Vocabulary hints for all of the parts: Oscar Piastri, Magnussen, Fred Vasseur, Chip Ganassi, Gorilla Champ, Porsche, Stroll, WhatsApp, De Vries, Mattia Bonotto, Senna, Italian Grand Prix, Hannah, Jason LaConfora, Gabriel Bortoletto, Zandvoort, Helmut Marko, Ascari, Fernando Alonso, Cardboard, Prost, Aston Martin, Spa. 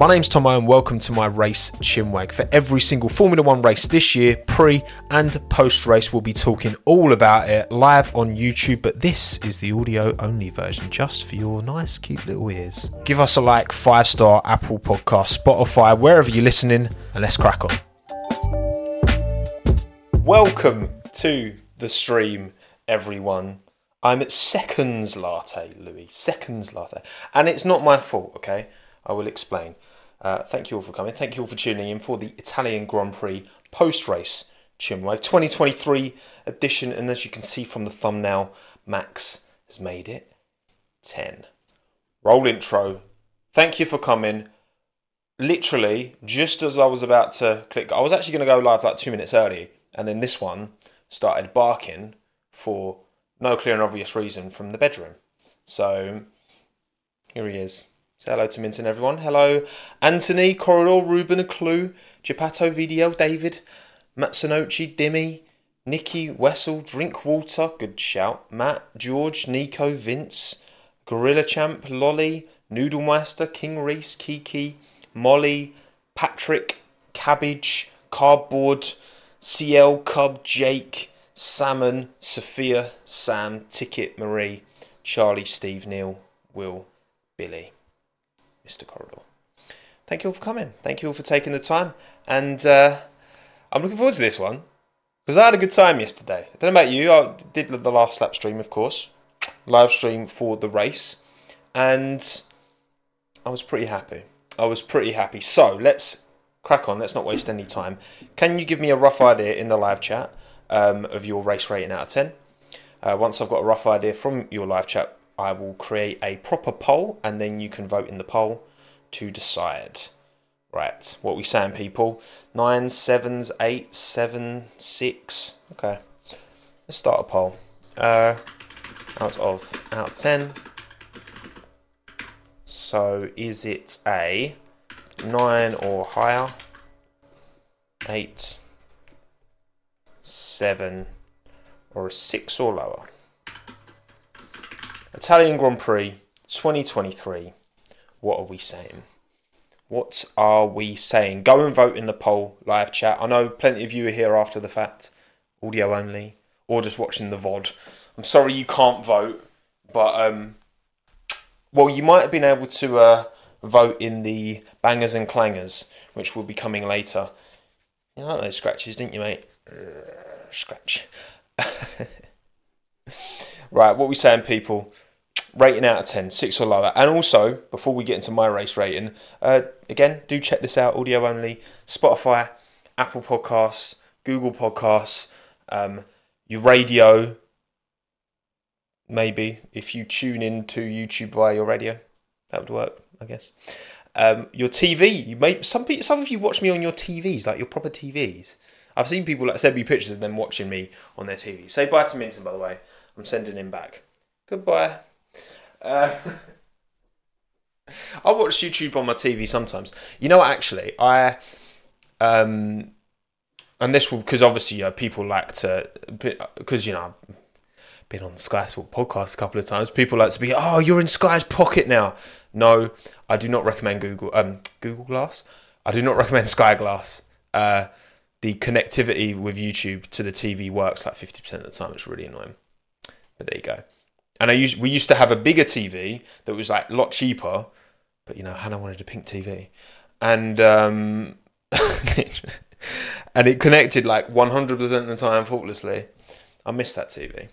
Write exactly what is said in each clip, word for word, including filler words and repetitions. My name's Tomo and welcome to my Race Chinwag. For every single Formula One race this year, pre and post race, we'll be talking all about it live on YouTube, but this is the audio only version just for your nice cute little ears. Give us a like, five star, Apple Podcast, Spotify, wherever you're listening, and let's crack on. Welcome to the stream, everyone. I'm at seconds latte, Louis, seconds latte. And it's not my fault, okay? I will explain. Uh, thank you all for coming. Thank you all for tuning in for the Italian Grand Prix post-race Chinwag twenty twenty-three edition. And as you can see from the thumbnail, Max has made it ten. Roll intro. Thank you for coming. Literally, just as I was about to click, I was actually going to go live like two minutes early. And then this one started barking for no clear and obvious reason from the bedroom. So here he is. Say hello to Minton, everyone. Hello, Anthony, Corridor, Ruben, Clue, Gepato, V D L, David, Matsunochi, Dimmy, Nikki, Wessel, Drinkwater, good shout, Matt, George, Nico, Vince, Gorilla Champ, Lolly, Noodlemeister, King Reese, Kiki, Molly, Patrick, Cabbage, Cardboard, C L, Cub, Jake, Salmon, Sophia, Sam, Ticket, Marie, Charlie, Steve, Neil, Will, Billy. Mister Corridor. Thank you all for coming. Thank you all for taking the time. And uh, I'm looking forward to this one because I had a good time yesterday. I don't know about you. I did the last lap stream, of course. Live stream for the race. And I was pretty happy. I was pretty happy. So let's crack on. Let's not waste any time. Can you give me a rough idea in the live chat um, of your race rating out of ten? Uh, once I've got a rough idea from your live chat, I will create a proper poll and then you can vote in the poll to decide. Right, what are we saying, people? Nine, sevens, eight, seven, six. Okay, let's start a poll. Uh, out of out of ten. So is it a nine or higher? Eight, seven, or a six or lower? Italian Grand Prix twenty twenty-three. What are we saying? What are we saying? Go and vote in the poll live chat. I know plenty of you are here after the fact, audio only, or just watching the V O D. I'm sorry you can't vote, but um, well, you might have been able to uh, vote in the bangers and clangers, which will be coming later. You like those scratches, didn't you, mate? Scratch. Right, what are we saying, people? Rating out of ten, six or lower. And also, before we get into my race rating, uh, again, do check this out, audio only. Spotify, Apple Podcasts, Google Podcasts, um, your radio, maybe, if you tune in to YouTube via your radio. That would work, I guess. Um, your T V, you may, some people, some of you watch me on your T Vs, like your proper T Vs. I've seen people that send me pictures of them watching me on their T V. Say bye to Minton, by the way. I'm sending him back. Goodbye. Uh, I watch YouTube on my T V sometimes. You know what, actually, I... Um, and this will... Because obviously, you know, people like to... Because, you know, I've been on Sky Sports podcast a couple of times. People like to be, oh, you're in Sky's pocket now. No, I do not recommend Google... Um, Google Glass? I do not recommend Sky Glass. Uh, the connectivity with YouTube to the T V works like fifty percent of the time. It's really annoying. But there you go. And I used, we used to have a bigger T V that was like a lot cheaper. But, you know, Hannah wanted a pink T V. And um, and it connected like one hundred percent of the time faultlessly. I miss that T V.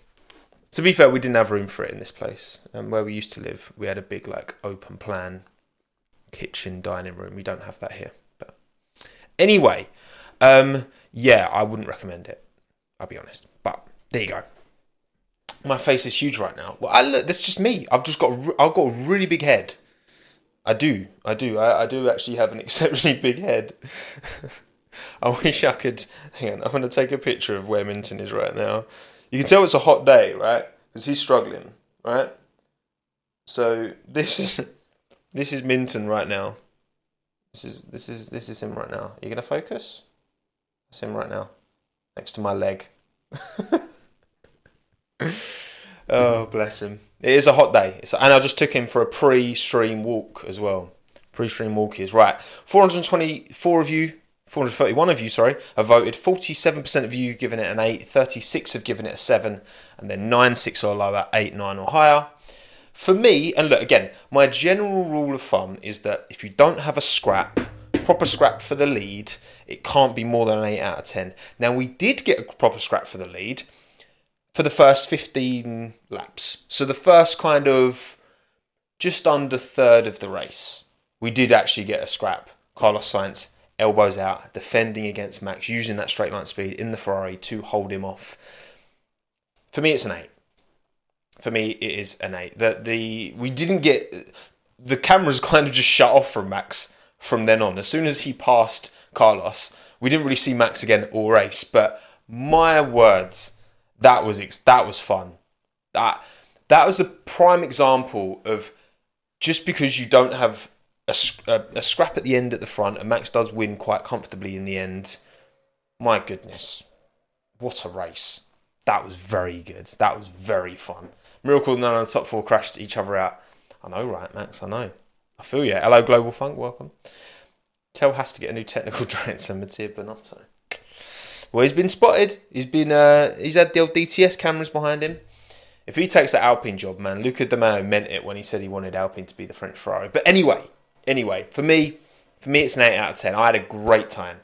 To be fair, we didn't have room for it in this place. And where we used to live, we had a big like open plan kitchen dining room. We don't have that here. But anyway, um, yeah, I wouldn't recommend it. I'll be honest. But there you go. My face is huge right now. Well, I look, that's just me. I've just got, I've got a really big head. I do, I do, I, I do actually have an exceptionally big head. I wish I could, hang on, I'm going to take a picture of where Minton is right now. You can tell it's a hot day, right? Because he's struggling, right? So this is, this is Minton right now. This is, this is, this is him right now. Are you going to focus? That's him right now. Next to my leg. Oh, bless him. It is a hot day. It's, and I just took him for a pre-stream walk as well. pre-stream walkies. Right, four hundred twenty-four of you, four hundred thirty-one of you, sorry, have voted. forty-seven percent of you giving it an eight, thirty-six have given it a seven, and then nine, six or lower, eight, nine or higher. For me, and look, again, my general rule of thumb is that if you don't have a scrap, proper scrap for the lead, it can't be more than an eight out of ten. Now, we did get a proper scrap for the lead for the first fifteen laps. So the first kind of just under third of the race, we did actually get a scrap. Carlos Sainz, elbows out, defending against Max, using that straight line speed in the Ferrari to hold him off. For me, it's an eight. For me, it is an eight. That the we didn't get the cameras kind of just shut off from Max from then on. As soon as he passed Carlos, we didn't really see Max again all race. But my words, that was that was fun. That that was a prime example of just because you don't have a, a, a scrap at the end at the front, and Max does win quite comfortably in the end. My goodness, what a race! That was very good. That was very fun. Miracle none of the top four crashed each other out. I know, right, Max? I know. I feel you. Hello, Global Funk. Welcome. Tell has to get a new technical director, Mattia Bonotto. Well, he's been spotted. He's been. Uh, he's had the old D T S cameras behind him. If he takes that Alpine job, man, Luca De Meo meant it when he said he wanted Alpine to be the French Ferrari. But anyway, anyway, for me, for me, it's an eight out of ten. I had a great time.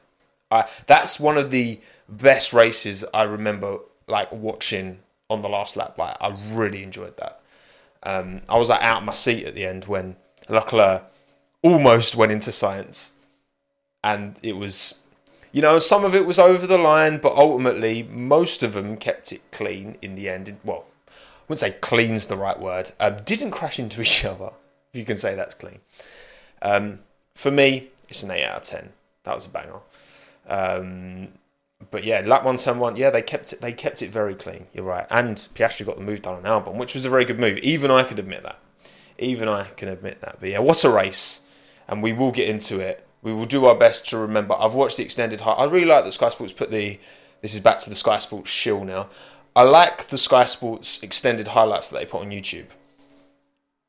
I that's one of the best races I remember, like watching on the last lap. Like, I really enjoyed that. Um, I was like out of my seat at the end when Leclerc almost went into science, and it was, you know, some of it was over the line, but ultimately most of them kept it clean in the end. Well, I wouldn't say clean's the right word. Um, didn't crash into each other, if you can say that's clean. Um, for me, it's an eight out of ten. That was a banger. Um, But yeah, lap one, turn one, yeah, they kept it. They kept it very clean. You're right. And Piastri got the move done on Albon, which was a very good move. Even I could admit that. Even I can admit that. But yeah, what a race! And we will get into it. We will do our best to remember. I've watched the extended. High. I really like that Sky Sports put the. This is back to the Sky Sports shill now. I like the Sky Sports extended highlights that they put on YouTube.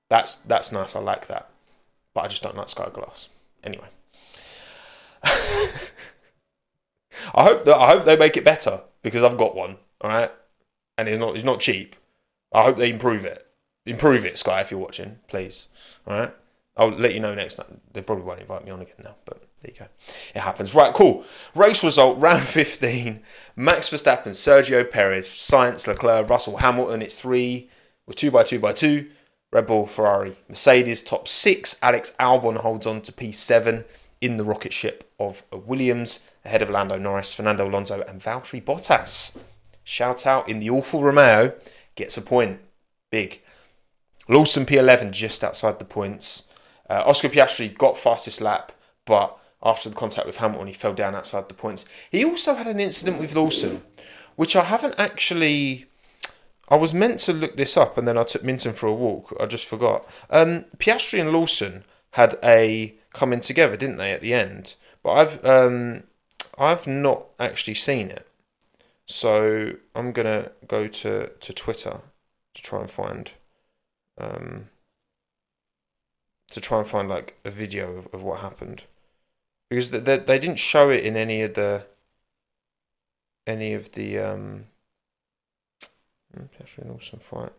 That's that's nice. I like that. But I just don't like Sky Glass. Anyway. I hope that I hope they make it better, because I've got one, all right, and it's not it's not cheap. I hope they improve it. Improve it, Sky, if you're watching, please. All right, I'll let you know next time. They probably won't invite me on again now, but there you go. It happens. Right, cool. Race result, round fifteen. Max Verstappen, Sergio Perez, Sainz, Leclerc, Russell, Hamilton. It's three, or two by two by two. Red Bull, Ferrari, Mercedes. Top six. Alex Albon holds on to P seven. In the rocket ship of Williams, ahead of Lando Norris, Fernando Alonso and Valtteri Bottas. Shout out in the Alfa Romeo, gets a point, big. Lawson P eleven just outside the points. Uh, Oscar Piastri got fastest lap, but after the contact with Hamilton, he fell down outside the points. He also had an incident with Lawson, which I haven't actually... I was meant to look this up and then I took Minton for a walk. I just forgot. Um, Piastri and Lawson had a... come in together, didn't they, at the end? But I've um, I've not actually seen it, so I'm gonna go to, to Twitter to try and find um, to try and find like a video of, of what happened, because they, they they didn't show it in any of the any of the um, actually an awesome fight.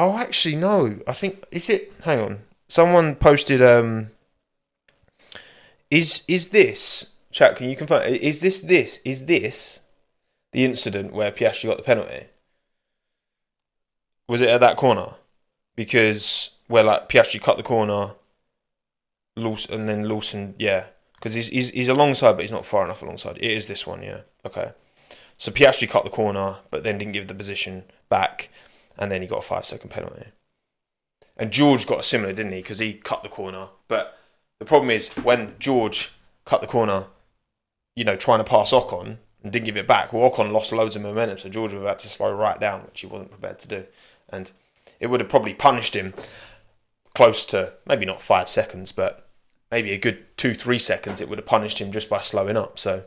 Oh, actually no, I think is it. Hang on. Someone posted, um, is is this, chat, can you confirm, is this, this, is this the incident where Piastri got the penalty? Was it at that corner? Because, where like, Piastri cut the corner, Lawson, and then Lawson, yeah. Because he's, he's, he's alongside, but he's not far enough alongside. It is this one, yeah. Okay. So Piastri cut the corner, but then didn't give the position back, and then he got a five-second penalty. And George got a similar, didn't he? Because he cut the corner. But the problem is, when George cut the corner, you know, trying to pass Ocon and didn't give it back, well, Ocon lost loads of momentum, so George was about to slow right down, which he wasn't prepared to do. And it would have probably punished him close to, maybe not five seconds, but maybe a good two, three seconds, it would have punished him just by slowing up. So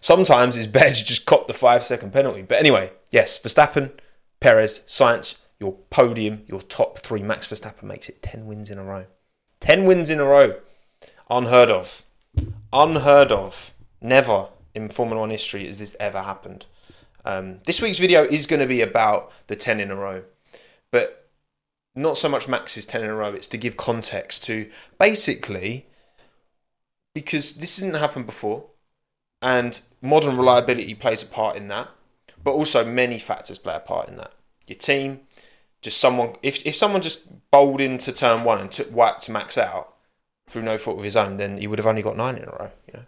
sometimes it's better to just cop the five-second penalty. But anyway, yes, Verstappen, Perez, Sainz, your podium, your top three. Max Verstappen makes it ten wins in a row. ten wins in a row. Unheard of. Unheard of. Never in Formula one history has this ever happened. Um, this week's video is going to be about the ten in a row, but not so much Max's ten in a row. It's to give context to, basically, because this hasn't happened before, and modern reliability plays a part in that, but also many factors play a part in that. Your team, just someone, if if someone just bowled into turn one and took wiped Max out through no fault of his own, then he would have only got nine in a row, you know.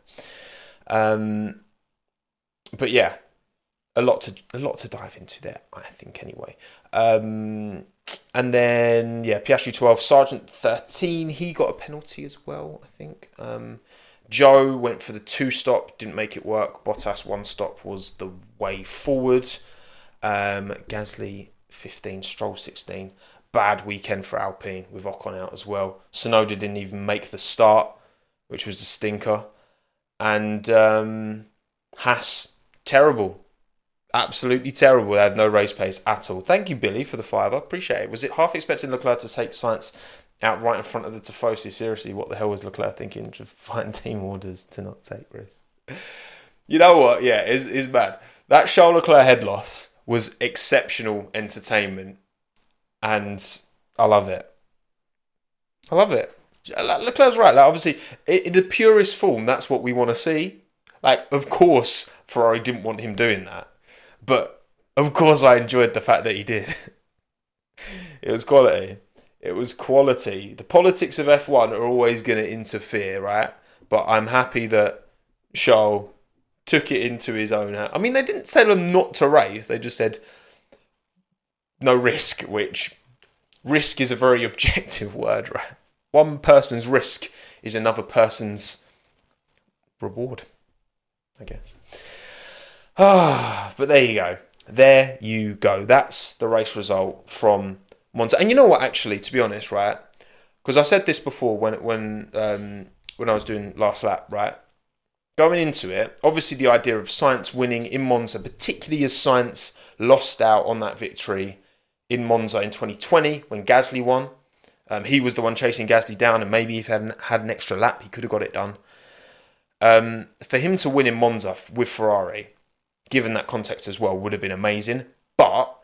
Um, but yeah. A lot to a lot to dive into there, I think, anyway. Um, and then, yeah, Piastri twelve, Sargent thirteen. He got a penalty as well, I think. Um, Joe went for the two-stop, didn't make it work. Bottas one-stop was the way forward. Um, Gasly fifteen, Stroll sixteen. Bad weekend for Alpine with Ocon out as well. Tsunoda didn't even make the start, which was a stinker. And um, Haas, terrible. Absolutely terrible. They had no race pace at all. Thank you, Billy, for the fiver. Appreciate it. Was it half expecting Leclerc to take Sainz out right in front of the Tifosi? Seriously, what the hell was Leclerc thinking? To find team orders to not take risks. You know what? Yeah, it's, it's bad. That Charles Leclerc head loss was exceptional entertainment. And I love it. I love it. Leclerc's right. Like, obviously, in the purest form, that's what we want to see. Like, of course, Ferrari didn't want him doing that. But, of course, I enjoyed the fact that he did. It was quality. It was quality. The politics of F one are always going to interfere, right? But I'm happy that Charles took it into his own hand. I mean, they didn't tell him not to race. They just said, no risk, which risk is a very objective word, right? One person's risk is another person's reward, I guess. Ah, but there you go. There you go. That's the race result from Monza. And you know what, actually, to be honest, right? Because I said this before when when um, when I was doing last lap, right? Going into it, obviously the idea of Sainz winning in Monza, particularly as Sainz lost out on that victory in Monza in twenty twenty when Gasly won. Um, he was the one chasing Gasly down, and maybe if he hadn't had an extra lap, he could have got it done. Um, for him to win in Monza with Ferrari, given that context as well, would have been amazing. But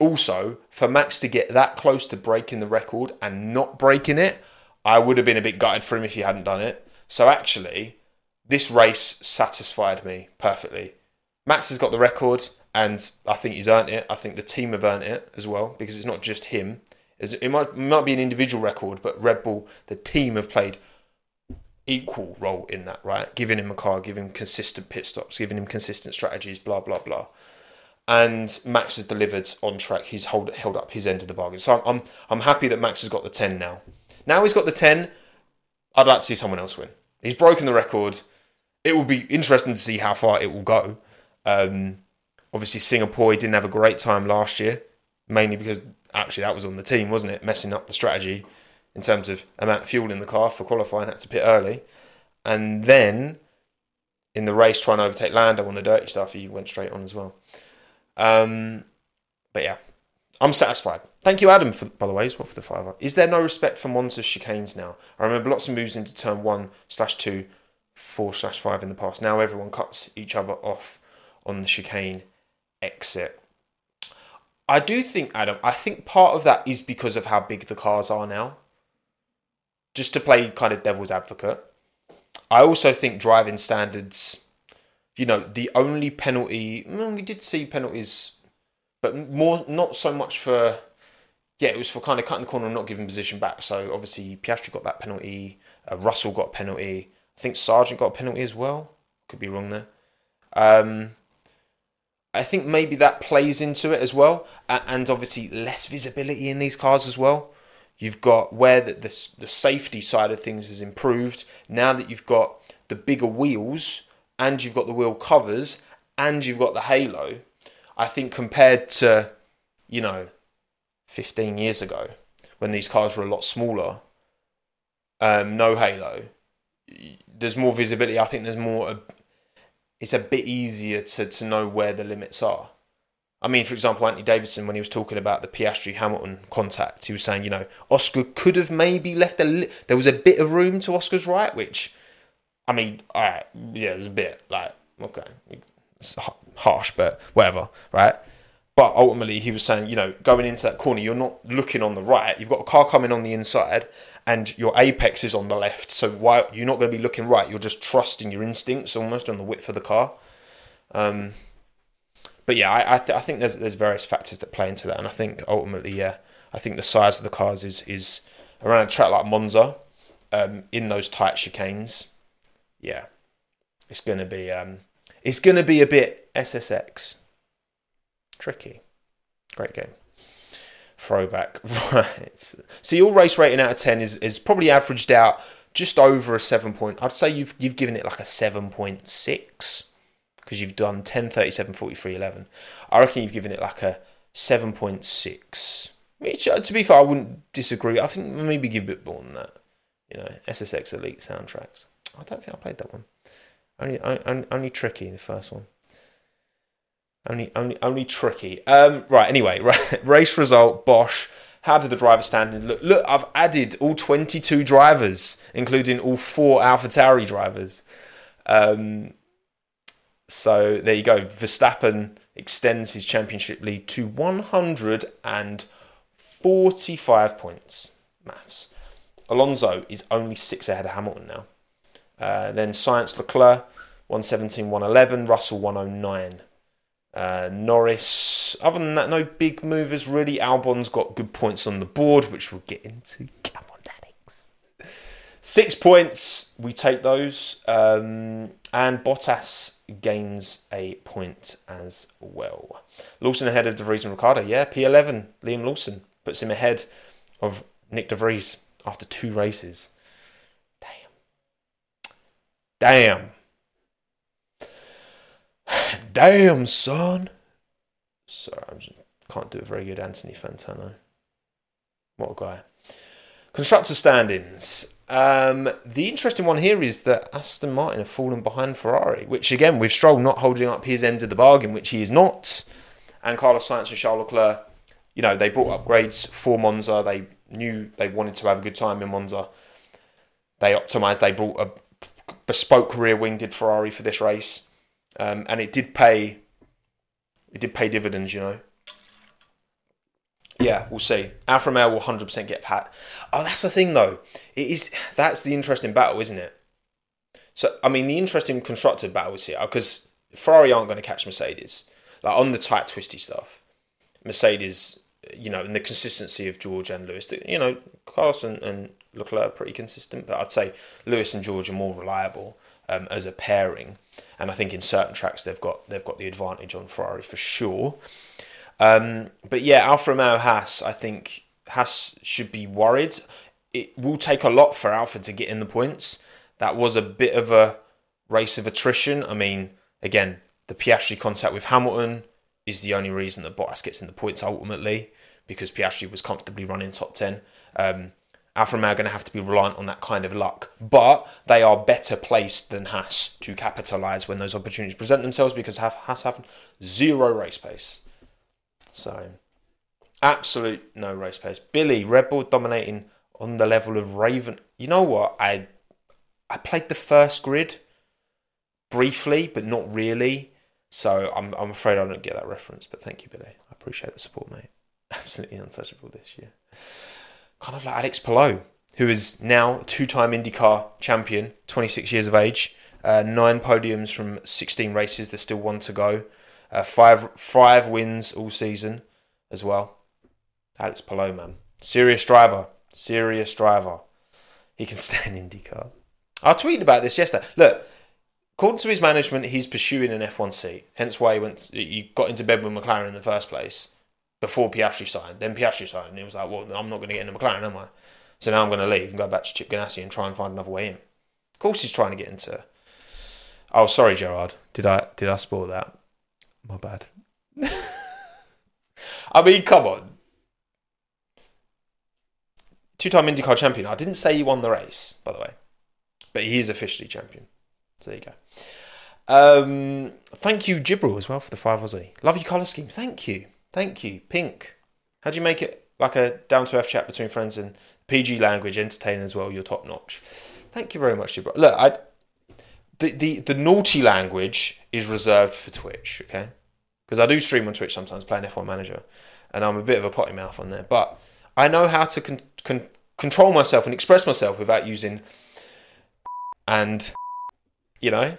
also, for Max to get that close to breaking the record and not breaking it, I would have been a bit gutted for him if he hadn't done it. So actually, this race satisfied me perfectly. Max has got the record, and I think he's earned it. I think the team have earned it as well, because it's not just him. It might, it might be an individual record, but Red Bull, the team, have played equal role in that, right? Giving him a car, giving him consistent pit stops, giving him consistent strategies, blah, blah, blah. And Max has delivered on track. He's hold, held up his end of the bargain. So I'm, I'm I'm happy that Max has got the ten now. Now he's got the ten, I'd like to see someone else win. He's broken the record. It will be interesting to see how far it will go. Um, obviously, Singapore, he didn't have a great time last year, mainly because actually that was on the team, wasn't it? Messing up the strategy in terms of amount of fuel in the car for qualifying, had to pit early. And then, in the race, trying to overtake Lando on the dirty stuff, he went straight on as well. Um, but yeah, I'm satisfied. Thank you, Adam, for, by the way, as well for the fiver. Is there no respect for Monza's chicanes now? I remember lots of moves into turn one, slash two, four, slash five in the past. Now everyone cuts each other off on the chicane exit. I do think, Adam, I think part of that is because of how big the cars are now. Just to play kind of devil's advocate, I also think driving standards, you know, the only penalty, we did see penalties, but more not so much for, yeah, it was for kind of cutting the corner and not giving position back. So obviously Piastri got that penalty, uh, Russell got a penalty, I think Sargent got a penalty as well, could be wrong there. Um, I think maybe that plays into it as well, and obviously less visibility in these cars as well. You've got where the, the, the safety side of things has improved. Now that you've got the bigger wheels and you've got the wheel covers and you've got the halo, I think compared to, you know, fifteen years ago when these cars were a lot smaller, um, no halo, there's more visibility. I think there's more, it's a bit easier to, to know where the limits are. I mean, for example, Anthony Davidson, when he was talking about the Piastri-Hamilton contact, he was saying, you know, Oscar could have maybe left a... Li- there was a bit of room to Oscar's right, which, I mean, all right, yeah, there's a bit, like, okay, it's harsh, but whatever, right? But ultimately, he was saying, you know, going into that corner, you're not looking on the right. You've got a car coming on the inside, and your apex is on the left, so why you're not going to be looking right. You're just trusting your instincts almost on the width of the car. Um... But yeah, I I, th- I think there's there's various factors that play into that, and I think ultimately, yeah, I think the size of the cars is is around a track like Monza, um, in those tight chicanes, yeah, it's gonna be um, it's gonna be a bit S S X tricky. Great game, throwback. Right. So your race rating out of ten is is probably averaged out just over a seven point. I'd say you've you've given it like a seven point six. Because you've done ten, thirty-seven, forty-three, eleven. I reckon you've given it like a seven point six. Which, to be fair, I wouldn't disagree. I think maybe give a bit more than that. You know, S S X Elite soundtracks. I don't think I played that one. Only only, only Tricky, the first one. Only only, only Tricky. Um, right, anyway. Right, race result, Bosch. How did the driver standing look? Look, I've added all twenty-two drivers, including all four AlphaTauri drivers. Um... So there you go. Verstappen extends his championship lead to one hundred forty-five points. Maths. Alonso is only six ahead of Hamilton now. Uh, then Sainz, Leclerc, one seventeen, one eleven. Russell, one oh nine. Uh, Norris. Other than that, no big movers really. Albon's got good points on the board, which we'll get into. Come on, Dadix. Six points. We take those. Um, and Bottas gains a point as well. Lawson ahead of De Vries and Ricciardo. Yeah, P eleven, Liam Lawson. Puts him ahead of Nick De Vries after two races. Damn. Damn. Damn, son. Sorry, I can't do a very good Anthony Fantano. What a guy. Constructor standings. Um, the interesting one here is that Aston Martin have fallen behind Ferrari, which again, with Stroll not holding up his end of the bargain, which he is not, and Carlos Sainz and Charles Leclerc, you know, they brought upgrades for Monza. They knew they wanted to have a good time in Monza. They optimised. They brought a bespoke rear-winged Ferrari for this race, um, and it did pay. It did pay dividends, you know. Yeah, we'll see. Alfa Romeo will one hundred percent get pat. Oh, that's the thing, though. It is. That's the interesting battle, isn't it? So, I mean, the interesting constructed battle is here, because Ferrari aren't going to catch Mercedes. Like, on the tight, twisty stuff. Mercedes, you know, and the consistency of George and Lewis. You know, Carlos and, and Leclerc are pretty consistent, but I'd say Lewis and George are more reliable um, as a pairing. And I think in certain tracks, they've got they've got the advantage on Ferrari for sure. Um, but yeah, Alfa Romeo Haas, I think Haas should be worried. It will take a lot for Alfa to get in the points. That was a bit of a race of attrition. I mean, again, the Piastri contact with Hamilton is the only reason that Bottas gets in the points ultimately, because Piastri was comfortably running top ten. Um, Alfa Romeo are going to have to be reliant on that kind of luck. But they are better placed than Haas to capitalise when those opportunities present themselves, because Haas have zero race pace. So, absolute no race pace. Billy, Red Bull dominating on the level of Raven. You know what? I I played the first grid briefly, but not really. So, I'm I'm afraid I don't get that reference. But thank you, Billy. I appreciate the support, mate. Absolutely untouchable this year. Kind of like Alex Palou, who is now a two-time IndyCar champion, twenty-six years of age. Uh, nine podiums from sixteen races. There's still one to go. Uh, five five wins all season as well. Alex Palou, man. Serious driver. Serious driver. He can stand IndyCar. I tweeted about this yesterday. Look, according to his management, he's pursuing an F one seat. Hence why he went. He got into bed with McLaren in the first place before Piastri signed. Then Piastri signed. And he was like, well, I'm not going to get into McLaren, am I? So now I'm going to leave and go back to Chip Ganassi and try and find another way in. Of course he's trying to get into... Oh, sorry, Gerard. Did I, did I spoil that? My bad. I mean, come on. Two-time IndyCar champion. I didn't say he won the race, by the way. But he is officially champion. So there you go. Um, thank you, Gibral, as well, for the five Aussie. Love your colour scheme. Thank you. Thank you. Pink. How do you make it like a down-to-earth chat between friends and P G language, entertaining as well? You're top-notch. Thank you very much, Gibral. Look, I, the, the, the naughty language is reserved for Twitch, okay? Because I do stream on Twitch sometimes, playing F one Manager, and I'm a bit of a potty mouth on there. But I know how to con- con- control myself and express myself without using and, you know,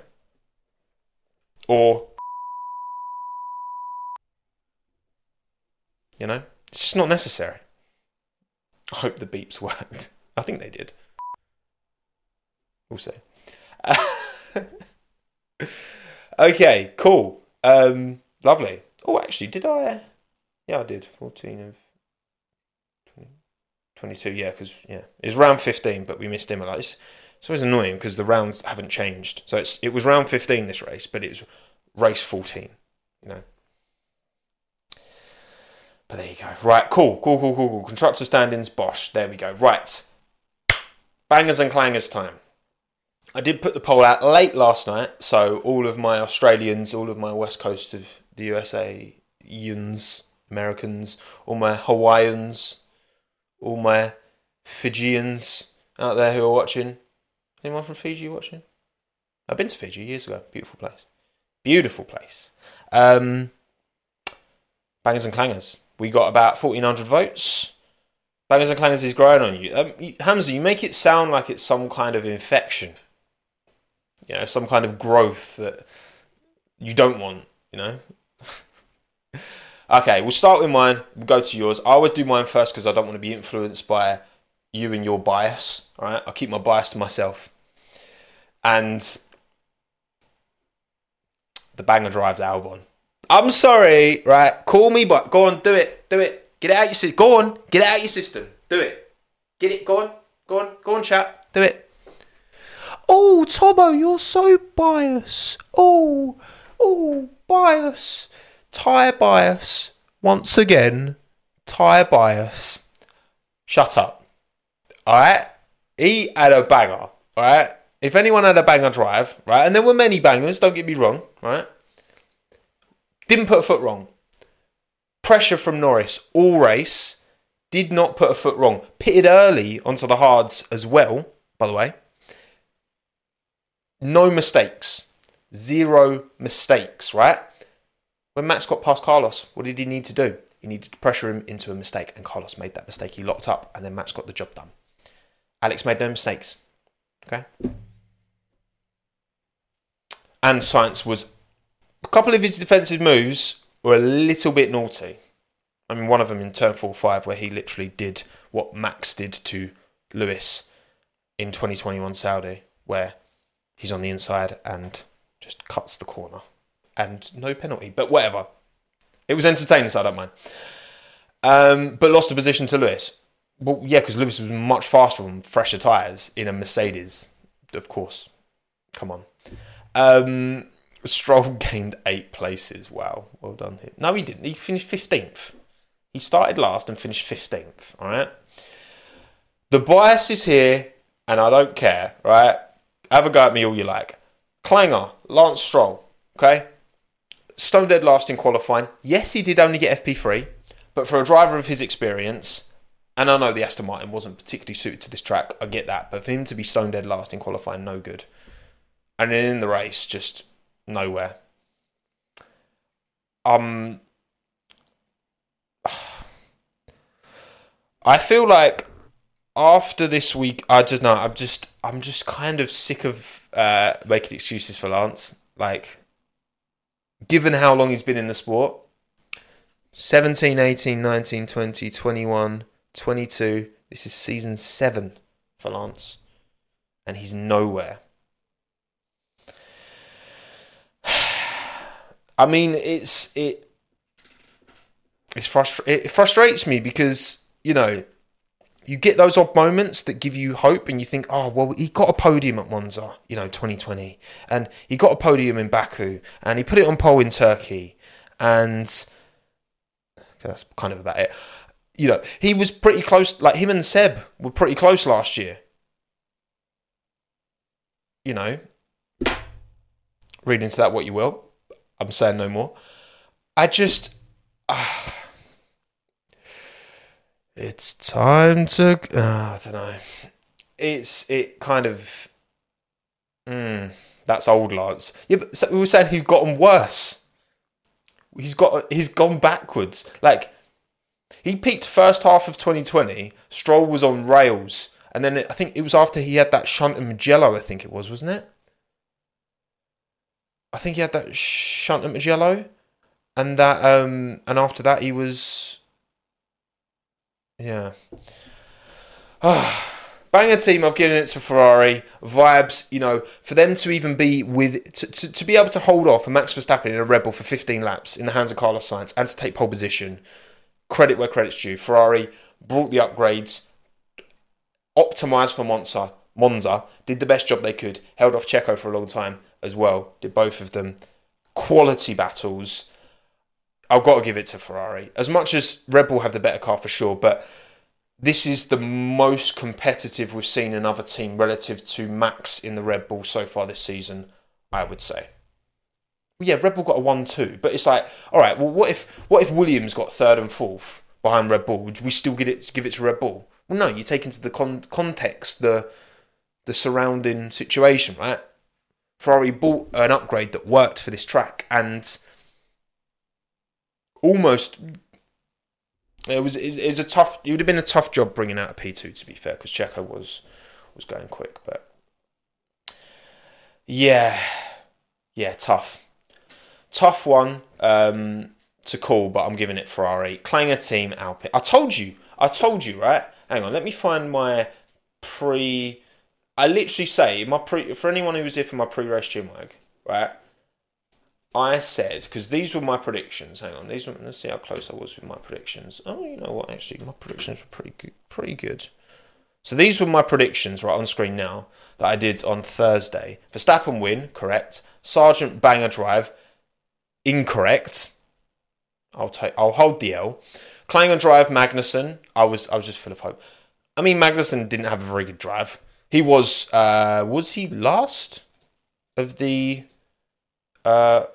or, you know, it's just not necessary. I hope the beeps worked. I think they did. Also. Okay, cool. Um, lovely. Oh, actually, did I? Yeah, I did. fourteen of twenty, twenty-two, yeah, because, yeah. It was round fifteen, but we missed him a lot. It's, it's always annoying because the rounds haven't changed. So it's it was round fifteen this race, but it was race fourteen, you know. But there you go. Right, cool, cool, cool, cool, cool. Constructor stand-ins, Bosch. There we go. Right. Bangers and clangers time. I did put the poll out late last night, so all of my Australians, all of my West Coast of the U S A-ians, Americans, all my Hawaiians, all my Fijians out there who are watching. Anyone from Fiji watching? I've been to Fiji years ago. Beautiful place. Beautiful place. Um, bangers and clangers. We got about fourteen hundred votes. Bangers and clangers is growing on you. Um, you. Hamza, you make it sound like it's some kind of infection. You know, some kind of growth that you don't want, you know. Okay, we'll start with mine. We'll go to yours. I always do mine first because I don't want to be influenced by you and your bias. All right, I'll keep my bias to myself. And the banger drives Albon. I'm sorry, right? Call me, but go on, do it, do it. Get it out your system. Go on, get it out your system. Do it. Get it, go on, go on, go on, chat. Do it. Oh, Tobo, you're so biased. Oh, oh, bias. Tyre bias. Once again, tyre bias. Shut up. All right? He had a banger, all right? If anyone had a banger drive, right? And there were many bangers, don't get me wrong, right? Didn't put a foot wrong. Pressure from Norris all race. Did not put a foot wrong. Pitted early onto the hards as well, by the way. No mistakes. Zero mistakes, right? When Max got past Carlos, what did he need to do? He needed to pressure him into a mistake, and Carlos made that mistake. He locked up, and then Max got the job done. Alex made no mistakes, okay? And Sainz was... A couple of his defensive moves were a little bit naughty. I mean, one of them in turn four five, where he literally did what Max did to Lewis in twenty twenty-one Saudi, where he's on the inside and just cuts the corner. And no penalty, but whatever. It was entertaining, so I don't mind. Um, but lost the position to Lewis. Well, yeah, because Lewis was much faster on fresher tyres in a Mercedes, of course. Come on. Um, Stroll gained eight places. Wow, well done him. No, he didn't. He finished fifteenth. He started last and finished fifteenth, all right? The bias is here, and I don't care, right? Have a go at me all you like. Clanger, Lance Stroll, okay? Stone dead last in qualifying. Yes, he did only get F P three, but for a driver of his experience, and I know the Aston Martin wasn't particularly suited to this track, I get that, but for him to be stone dead last in qualifying, no good. And then in the race, just nowhere. Um, I feel like after this week, I don't know, I'm just, I'm just kind of sick of uh, making excuses for Lance, like... Given how long he's been in the sport, seventeen, eighteen, nineteen, twenty, twenty-one, twenty-two, this is season seven for Lance, and he's nowhere. I mean, it's it it's frustra- it frustrates me because, you know, you get those odd moments that give you hope and you think, oh, well, he got a podium at Monza, you know, twenty twenty. And he got a podium in Baku. And he put it on pole in Turkey. And okay, that's kind of about it. You know, he was pretty close. Like, him and Seb were pretty close last year. You know. Read into that what you will. I'm saying no more. I just... Uh, it's time to... Uh, I don't know. It's... It kind of... Mm, that's old Lance. Yeah, but so we were saying he's gotten worse. He's got... He's gone backwards. Like... He peaked first half of twenty twenty. Stroll was on rails. And then it, I think it was after he had that shunt in Mugello, I think it was, wasn't it? I think he had that shunt at Mugello. And that, um, and after that he was... Yeah. Oh, banger team, I've given it to Ferrari. Vibes, you know, for them to even be with... To, to, to be able to hold off a Max Verstappen in a Red Bull for fifteen laps in the hands of Carlos Sainz and to take pole position... Credit where credit's due. Ferrari brought the upgrades, optimised for Monza, Monza, did the best job they could, held off Checo for a long time as well, did both of them. Quality battles. I've got to give it to Ferrari. As much as Red Bull have the better car for sure, but this is the most competitive we've seen another team relative to Max in the Red Bull so far this season, I would say. Yeah, Red Bull got a one two, but it's like, all right, well, what if what if Williams got third and fourth behind Red Bull? Would we still give it give it to Red Bull? Well, no, you take into the con- context the the surrounding situation, right? Ferrari bought an upgrade that worked for this track, and almost it was it was a tough. It would have been a tough job bringing out a P two, to be fair, because Checo was was going quick, but yeah, yeah, tough. Tough one um, to call, but I'm giving it Ferrari. Clanger team, Alpine. I told you. I told you, right? Hang on. Let me find my pre... I literally say, my pre. for anyone who was here for my pre-race Jimwag, right? I said, because these were my predictions. Hang on. These. Were, let's see how close I was with my predictions. Oh, you know what? Actually, my predictions were pretty good. Pretty good. So these were my predictions right on screen now that I did on Thursday. Verstappen win, correct. Sargent banger drive. Incorrect. I'll take. I'll hold the L. Klingon drive, Magnussen. I was. I was just full of hope. I mean, Magnussen didn't have a very good drive. He was. Uh, was he last of the? Uh,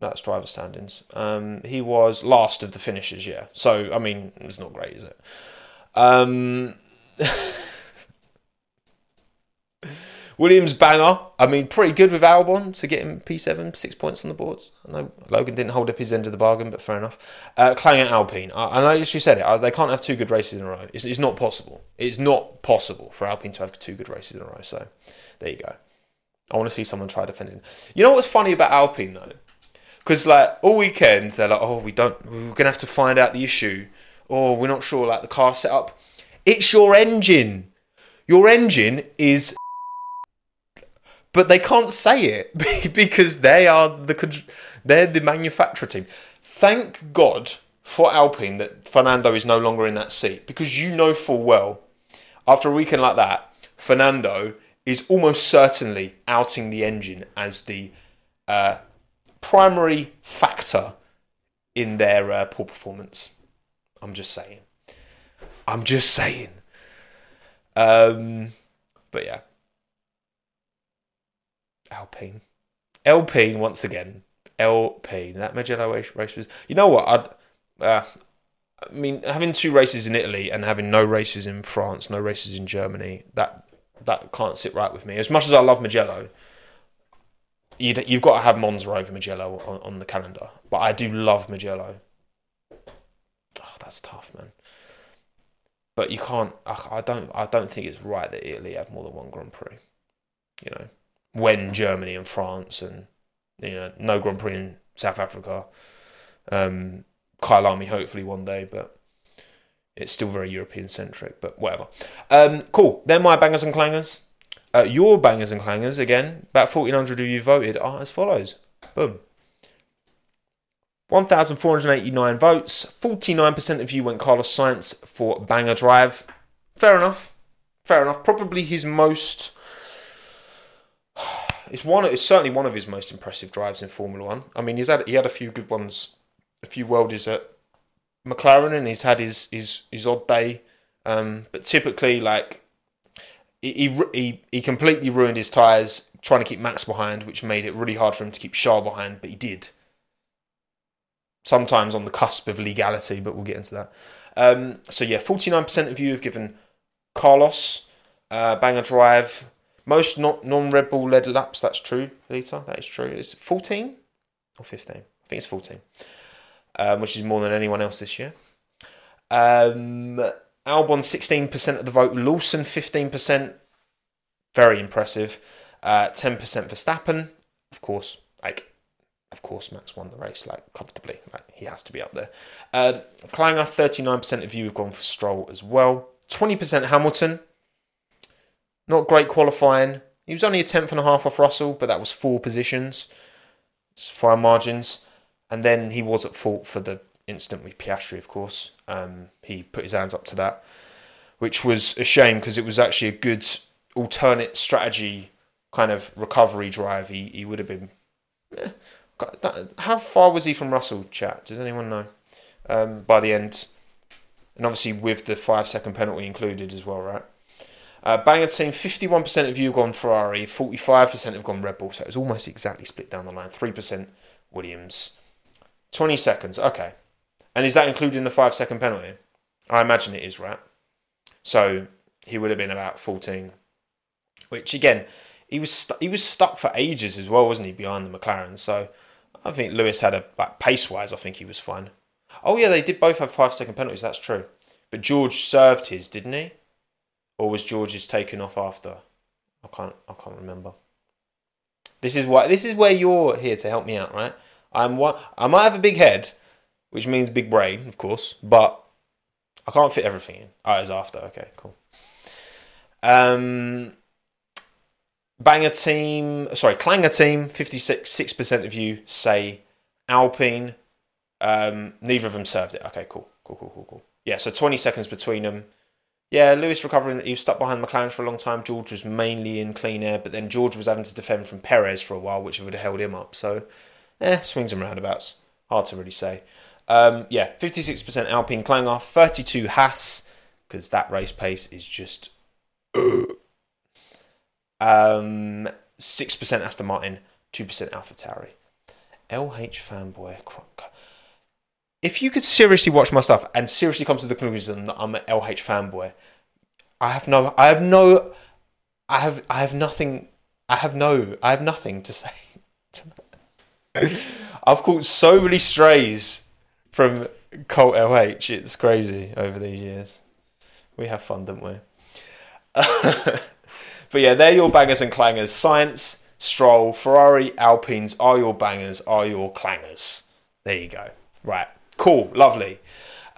that's driver standings. Um, he was last of the finishers. Yeah. So I mean, it's not great, is it? Um, Williams banger. I mean, pretty good with Albon to get him P seven, six points on the boards. I know Logan didn't hold up his end of the bargain, but fair enough. Uh, Clanger Alpine. I, I literally said it. I, they can't have two good races in a row. It's, it's not possible. It's not possible for Alpine to have two good races in a row. So there you go. I want to see someone try defending. You know what's funny about Alpine though? Because like all weekend they're like, oh, we don't. We're gonna have to find out the issue. Or oh, we're not sure. Like the car setup. It's your engine. Your engine is. But they can't say it because they are the they're the manufacturer team. Thank God for Alpine that Fernando is no longer in that seat, because you know full well, after a weekend like that, Fernando is almost certainly outing the engine as the uh, primary factor in their uh, poor performance. I'm just saying. I'm just saying. Um, but yeah. Alpine. Alpine, once again. Alpine. That Mugello race was... You know what? I'd, uh, I mean, having two races in Italy and having no races in France, no races in Germany, that that can't sit right with me. As much as I love Mugello, you'd, you've got to have Monza over Mugello on, on the calendar. But I do love Mugello. Oh, that's tough, man. But you can't... I don't, I don't think it's right that Italy have more than one Grand Prix. You know? When Germany and France and, you know, no Grand Prix in South Africa. Um, Kyle Army hopefully one day, but it's still very European-centric, but whatever. Um, cool. They're my bangers and clangers. Uh, your bangers and clangers, again, about fourteen hundred of you voted, are as follows. Boom. one thousand four hundred eighty-nine votes. forty-nine percent of you went Carlos Sainz for banger drive. Fair enough. Fair enough. Probably his most... It's one. It's certainly one of his most impressive drives in Formula One. I mean, he's had he had a few good ones, a few worldies at McLaren, and he's had his his, his odd day. Um, but typically, like he, he he completely ruined his tyres trying to keep Max behind, which made it really hard for him to keep Charles behind, but he did. Sometimes on the cusp of legality, but we'll get into that. Um, so yeah, forty-nine percent of you have given Carlos uh, banger drive. Most not non-Red Bull led laps, that's true, Lita, that is true. It's fourteen or fifteen? I think it's fourteen, um, which is more than anyone else this year. Um, Albon, sixteen percent of the vote. Lawson, fifteen percent. Very impressive. Uh, ten percent Verstappen. Of course, like, of course Max won the race, like, comfortably. Like, he has to be up there. Uh, Klanger, thirty-nine percent of you have gone for Stroll as well. twenty percent Hamilton. Not great qualifying. He was only a tenth and a half off Russell, but that was four positions. It's fine margins. And then he was at fault for the incident with Piastri, of course. Um, he put his hands up to that, which was a shame because it was actually a good alternate strategy kind of recovery drive. He, he would have been... Eh, God, that, how far was he from Russell, chat? Does anyone know? Um, by the end. And obviously with the five-second penalty included as well, right? Uh, Banger team, fifty-one percent of you have gone Ferrari, forty-five percent have gone Red Bull, so it was almost exactly split down the line. three percent Williams. twenty seconds, okay. And is that including the five-second penalty? I imagine it is, right? So he would have been about fourteen, which again, he was stu- he was stuck for ages as well, wasn't he, behind the McLaren? So I think Lewis had a, like, pace-wise, I think he was fine. Oh yeah, they did both have five-second penalties, that's true. But George served his, didn't he? Or was George's taken off after? I can't. I can't remember. This is why. This is where you're here to help me out, right? I'm one. I might have a big head, which means big brain, of course. But I can't fit everything in. Oh, it's after. Okay, cool. Um, banger team. Sorry, Klanger team. Fifty-six six percent of you say Alpine. Um, neither of them served it. Okay, cool, cool, cool, cool, cool. Yeah, so twenty seconds between them. Yeah, Lewis recovering, he was stuck behind McLaren for a long time. George was mainly in clean air, but then George was having to defend from Perez for a while, which would have held him up. So, eh, swings and roundabouts. Hard to really say. Um, yeah, fifty-six percent Alpine Klanger, thirty-two Haas, because that race pace is just... um, six percent Aston Martin, two percent AlphaTauri. L H fanboy, Kronk. If you could seriously watch my stuff and seriously come to the conclusion that I'm an L H fanboy, I have no, I have no, I have, I have nothing, I have no, I have nothing to say. I've caught so many strays from cult L H. It's crazy over these years. We have fun, don't we? But yeah, they're your bangers and clangers. Science, Stroll, Ferrari, Alpines are your bangers, are your clangers. There you go. Right. Cool, lovely.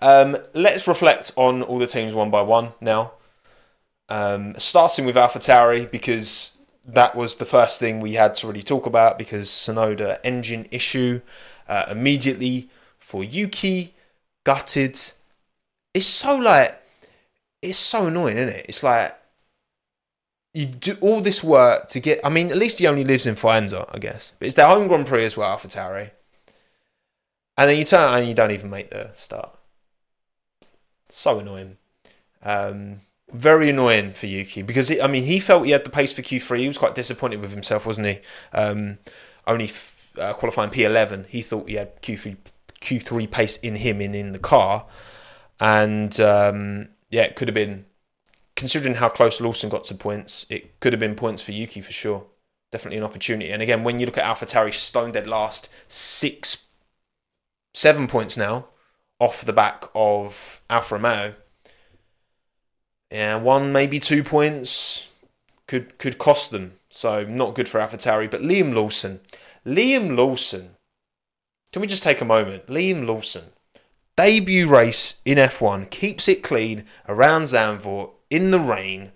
Um, let's reflect on all the teams one by one now. Um, starting with AlphaTauri, because that was the first thing we had to really talk about, because Tsunoda engine issue uh, immediately for Yuki, gutted. It's so like, it's so annoying, isn't it? It's like, you do all this work to get, I mean, at least he only lives in Faenza, I guess. But it's their home Grand Prix as well, AlphaTauri. And then you turn out and you don't even make the start. So annoying. Um, very annoying for Yuki. Because, it, I mean, he felt he had the pace for Q three. He was quite disappointed with himself, wasn't he? Um, only f- uh, qualifying P eleven. He thought he had Q three Q three pace in him and in the car. And, um, yeah, it could have been... Considering how close Lawson got to points, it could have been points for Yuki for sure. Definitely an opportunity. And again, when you look at AlphaTauri, stone dead last, six Seven points now off the back of Alfa Romeo. Yeah, one, maybe two points could could cost them. So not good for AlphaTauri. But Liam Lawson. Liam Lawson. Can we just take a moment? Liam Lawson. Debut race in F one. Keeps it clean around Zandvoort in the rain.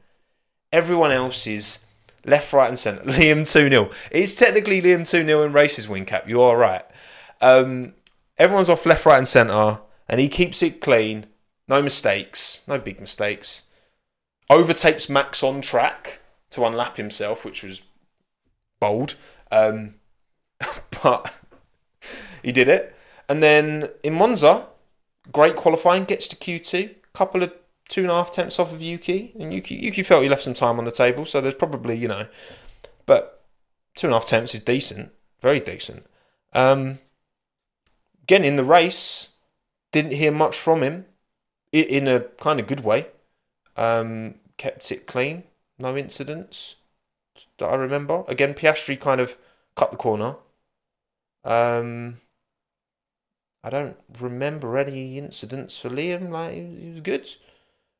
Everyone else is left, right and centre. Liam two nil. It's technically Liam two nil in races, Wincap. You are right. Um... Everyone's off left, right and centre. And he keeps it clean. No mistakes. No big mistakes. Overtakes Max on track to unlap himself, which was bold. Um, but he did it. And then in Monza, great qualifying. Gets to Q two. Couple of two and a half tenths off of Yuki. And Yuki, Yuki felt he left some time on the table. So there's probably, you know. But two and a half tenths is decent, very decent. Um, again, in the race, didn't hear much from him, in a kind of good way. Um, kept it clean, no incidents that I remember. Again, Piastri kind of cut the corner. Um, I don't remember any incidents for Liam. Like, he was good.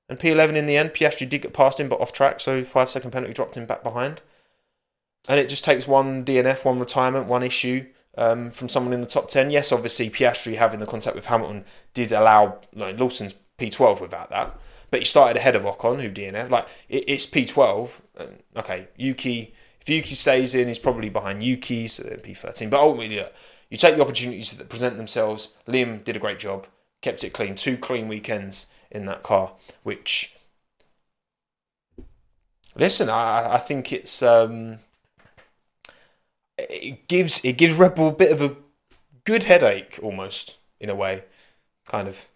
And P eleven in the end, Piastri did get past him, but off track, so five-second penalty dropped him back behind. And it just takes one D N F, one retirement, one issue um, from someone in the top ten. Yes, obviously, Piastri having the contact with Hamilton did allow, like, Lawson's P twelve without that. But he started ahead of Ocon, who D N F. Like, it, it's P twelve. And, okay, Yuki... If Yuki stays in, he's probably behind Yuki, so then P thirteen. But ultimately, look, you take the opportunities that present themselves. Liam did a great job, kept it clean. Two clean weekends in that car, which... Listen, I, I think it's... Um, it gives it gives Red Bull a bit of a good headache, almost, in a way. Kind of.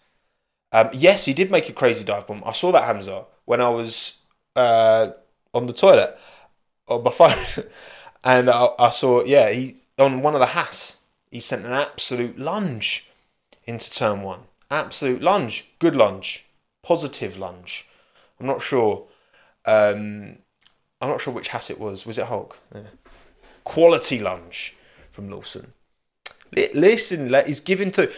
Um, yes, he did make a crazy dive bomb. I saw that, Hamza, when I was uh, on the toilet. On my phone, and I, I saw, yeah, he on one of the Haas, he sent an absolute lunge into turn one. Absolute lunge, good lunge, positive lunge. I'm not sure. Um, I'm not sure which Haas it was. Was it Hulk? Yeah. Quality lunge from Lawson. Listen, he's giving through.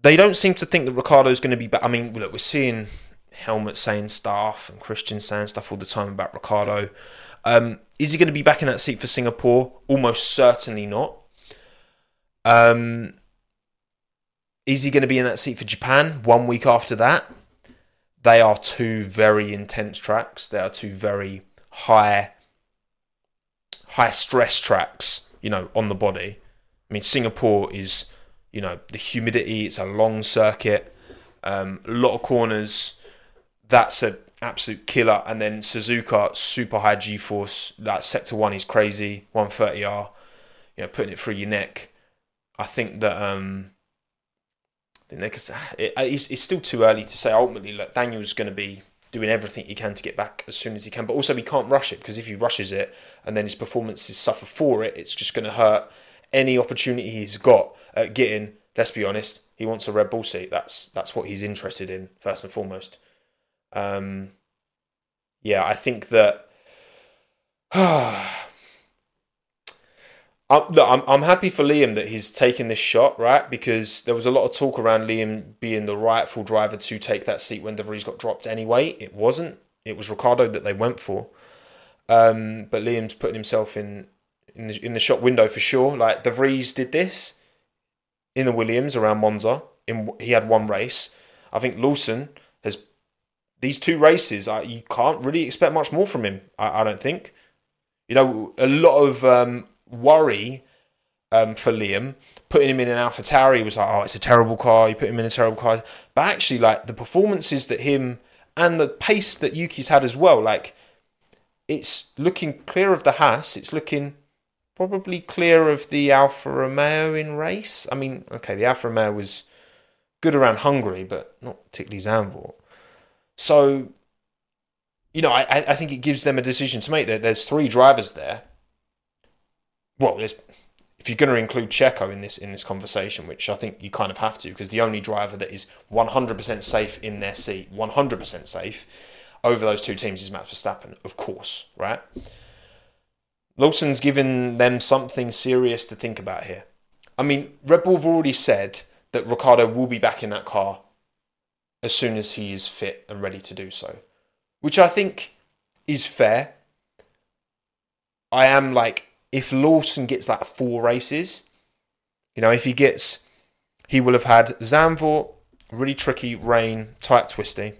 They don't seem to think that Ricciardo's going to be back. I mean, look, we're seeing Helmut saying stuff and Christian saying stuff all the time about Ricciardo. Um, is he going to be back in that seat for Singapore? Almost certainly not. Um, is he going to be in that seat for Japan one week after that? They are two very intense tracks. They are two very high, high stress tracks, you know, on the body. I mean, Singapore is, you know, the humidity. It's a long circuit. Um, a lot of corners. That's an absolute killer. And then Suzuka, super high G-force. That sector one is crazy. one thirty R, you know, putting it through your neck. I think that um, I think it, it's, it's still too early to say. Ultimately, look, Daniel's going to be doing everything he can to get back as soon as he can. But also, he can't rush it, because if he rushes it and then his performances suffer for it, it's just going to hurt any opportunity he's got at getting, let's be honest, he wants a Red Bull seat. That's, that's what he's interested in, first and foremost. Um, yeah, I think that uh, I'm, look, I'm I'm happy for Liam that he's taken this shot, right? Because there was a lot of talk around Liam being the rightful driver to take that seat when De Vries got dropped anyway. It wasn't. It was Ricciardo that they went for. Um, but Liam's putting himself in, in, the, in the shot window for sure. Like, De Vries did this in the Williams around Monza. In, he had one race. I think Lawson has... These two races, I, you can't really expect much more from him, I, I don't think. You know, a lot of um, worry um, for Liam. Putting him in an AlphaTauri was like, oh, it's a terrible car. You put him in a terrible car. But actually, like, the performances that him and the pace that Yuki's had as well, like, it's looking clear of the Haas. It's looking probably clear of the Alfa Romeo in race. I mean, okay, the Alfa Romeo was good around Hungary, but not particularly Zandvoort. So, you know, I, I think it gives them a decision to make. There, there's three drivers there. Well, there's, if you're going to include Checo in this in this conversation, which I think you kind of have to, because the only driver that is one hundred percent safe in their seat, one hundred percent safe, over those two teams is Max Verstappen, of course, right? Lawson's given them something serious to think about here. I mean, Red Bull have already said that Ricciardo will be back in that car as soon as he is fit and ready to do so, which I think is fair. I am like, if Lawson gets like four races, you know, if he gets, he will have had Zandvoort, really tricky, rain, tight, twisty.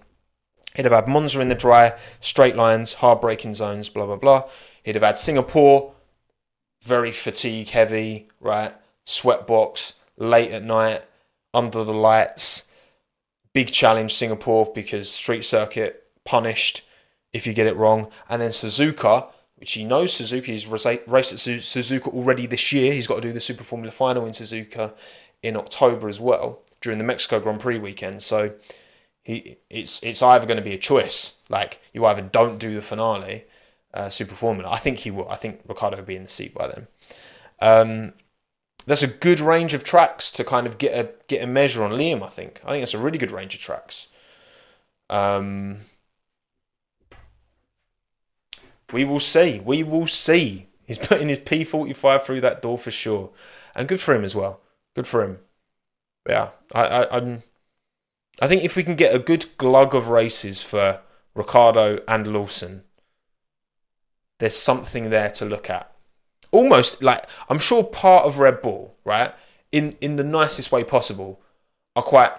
He'd have had Monza in the dry, straight lines, hard braking zones, blah, blah, blah. He'd have had Singapore, very fatigue heavy, right? Sweatbox, late at night, under the lights. Big challenge, Singapore, because street circuit, punished if you get it wrong. And then Suzuka, which he knows Suzuka. He's raced at Suzuka already this year. He's got to do the Super Formula Final in Suzuka in October as well, during the Mexico Grand Prix weekend. So he, it's it's either going to be a choice. Like, you either don't do the finale uh, Super Formula. I think he will. I think Ricciardo will be in the seat by then. Um, that's a good range of tracks to kind of get a get a measure on Liam. I think. I think that's a really good range of tracks. Um, we will see. We will see. He's putting his P forty-five through that door for sure, and good for him as well. Good for him. Yeah, I, I, I'm. I think if we can get a good glug of races for Ricciardo and Lawson, there's something there to look at. Almost like, I'm sure part of Red Bull, right, in, in the nicest way possible, are quite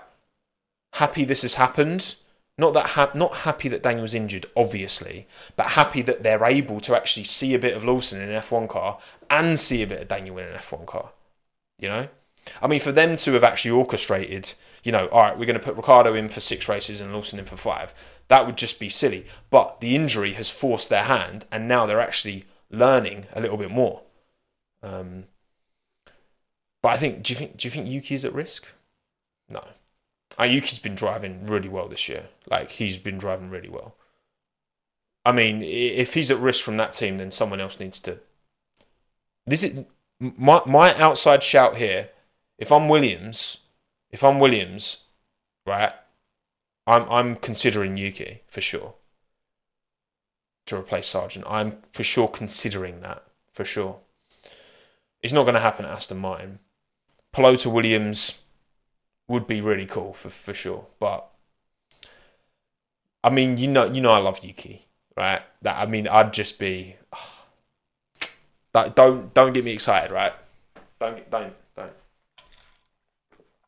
happy this has happened. Not that ha- not happy that Daniel's injured, obviously, but happy that they're able to actually see a bit of Lawson in an F one car and see a bit of Daniel in an F one car. You know? I mean, for them to have actually orchestrated, you know, all right, we're going to put Ricciardo in for six races and Lawson in for five. That would just be silly. But the injury has forced their hand, and now they're actually learning a little bit more. Um, but I think, do you think, do you think Yuki's at risk? No. Uh, Yuki's been driving really well this year. Like, he's been driving really well. I mean, if he's at risk from that team, then someone else needs to... This is my my outside shout here. If I'm Williams, if I'm Williams, right, I'm I'm considering Yuki for sure to replace Sargent. I'm for sure considering that, for sure. It's not going to happen at Aston Martin. Pelot to Williams would be really cool for, for sure. But I mean, you know, you know, I love Yuki, right? That I mean, I'd just be oh, that. Don't don't get me excited, right? Don't don't don't.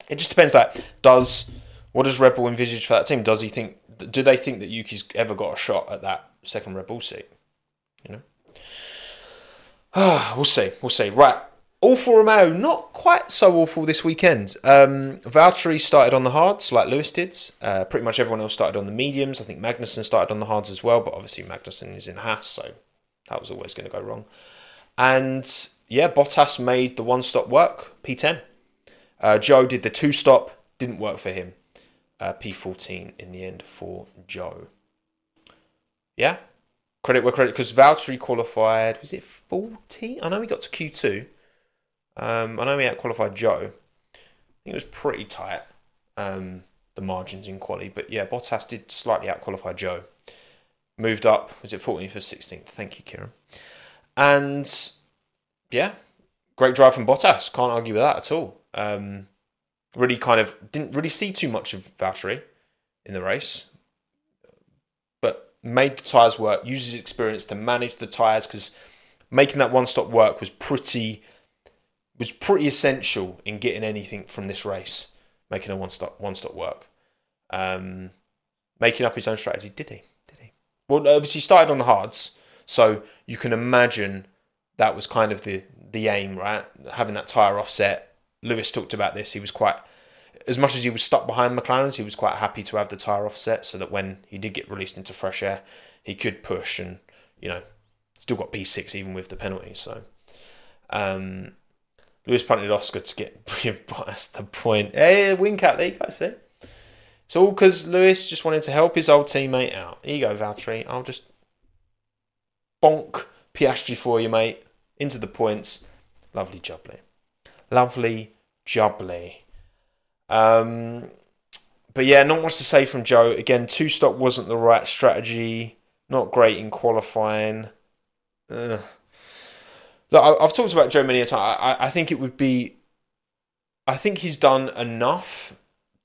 It just depends. Like, does what does Red Bull envisage for that team? Does he think? Do they think that Yuki's ever got a shot at that second Red Bull seat? You know, oh, we'll see. We'll see. Right. Alfa Romeo, not quite so awful this weekend. Um, Valtteri started on the hards like Lewis did. Uh, pretty much everyone else started on the mediums. I think Magnussen started on the hards as well, but obviously Magnussen is in Haas, so that was always going to go wrong. And yeah, Bottas made the one-stop work, P ten. Uh, Joe did the two-stop, didn't work for him. Uh, P fourteen in the end for Joe. Yeah, credit where credit, because Valtteri qualified, was it fourteen? I know he got to Q two. Um, I know he out-qualified Joe. I think it was pretty tight, um, the margins in quali. But yeah, Bottas did slightly out-qualify Joe. Moved up, was it fourteenth or sixteenth? Thank you, Kieran. And yeah, great drive from Bottas. Can't argue with that at all. Um, really kind of, didn't really see too much of Valtteri in the race. But made the tyres work, used his experience to manage the tyres, because making that one-stop work was pretty... was pretty essential in getting anything from this race, making a one-stop one-stop work. Um, making up his own strategy, did he? Did he? Well, obviously he started on the hards, so you can imagine that was kind of the, the aim, right? Having that tyre offset. Lewis talked about this. He was quite, as much as he was stuck behind McLaren's, he was quite happy to have the tyre offset so that when he did get released into fresh air, he could push and, you know, still got P six even with the penalty. So... Um, Lewis punted Oscar to get past the point. Hey, wing cap, there you go, see? It's all because Lewis just wanted to help his old teammate out. Here you go, Valtteri. I'll just bonk Piastri for you, mate. Into the points. Lovely jubbly. Lovely jubbly. Um, but yeah, not much to say from Joe. Again, two-stop wasn't the right strategy. Not great in qualifying. Ugh. Look, I've talked about Joe many a time. I, I think it would be... I think he's done enough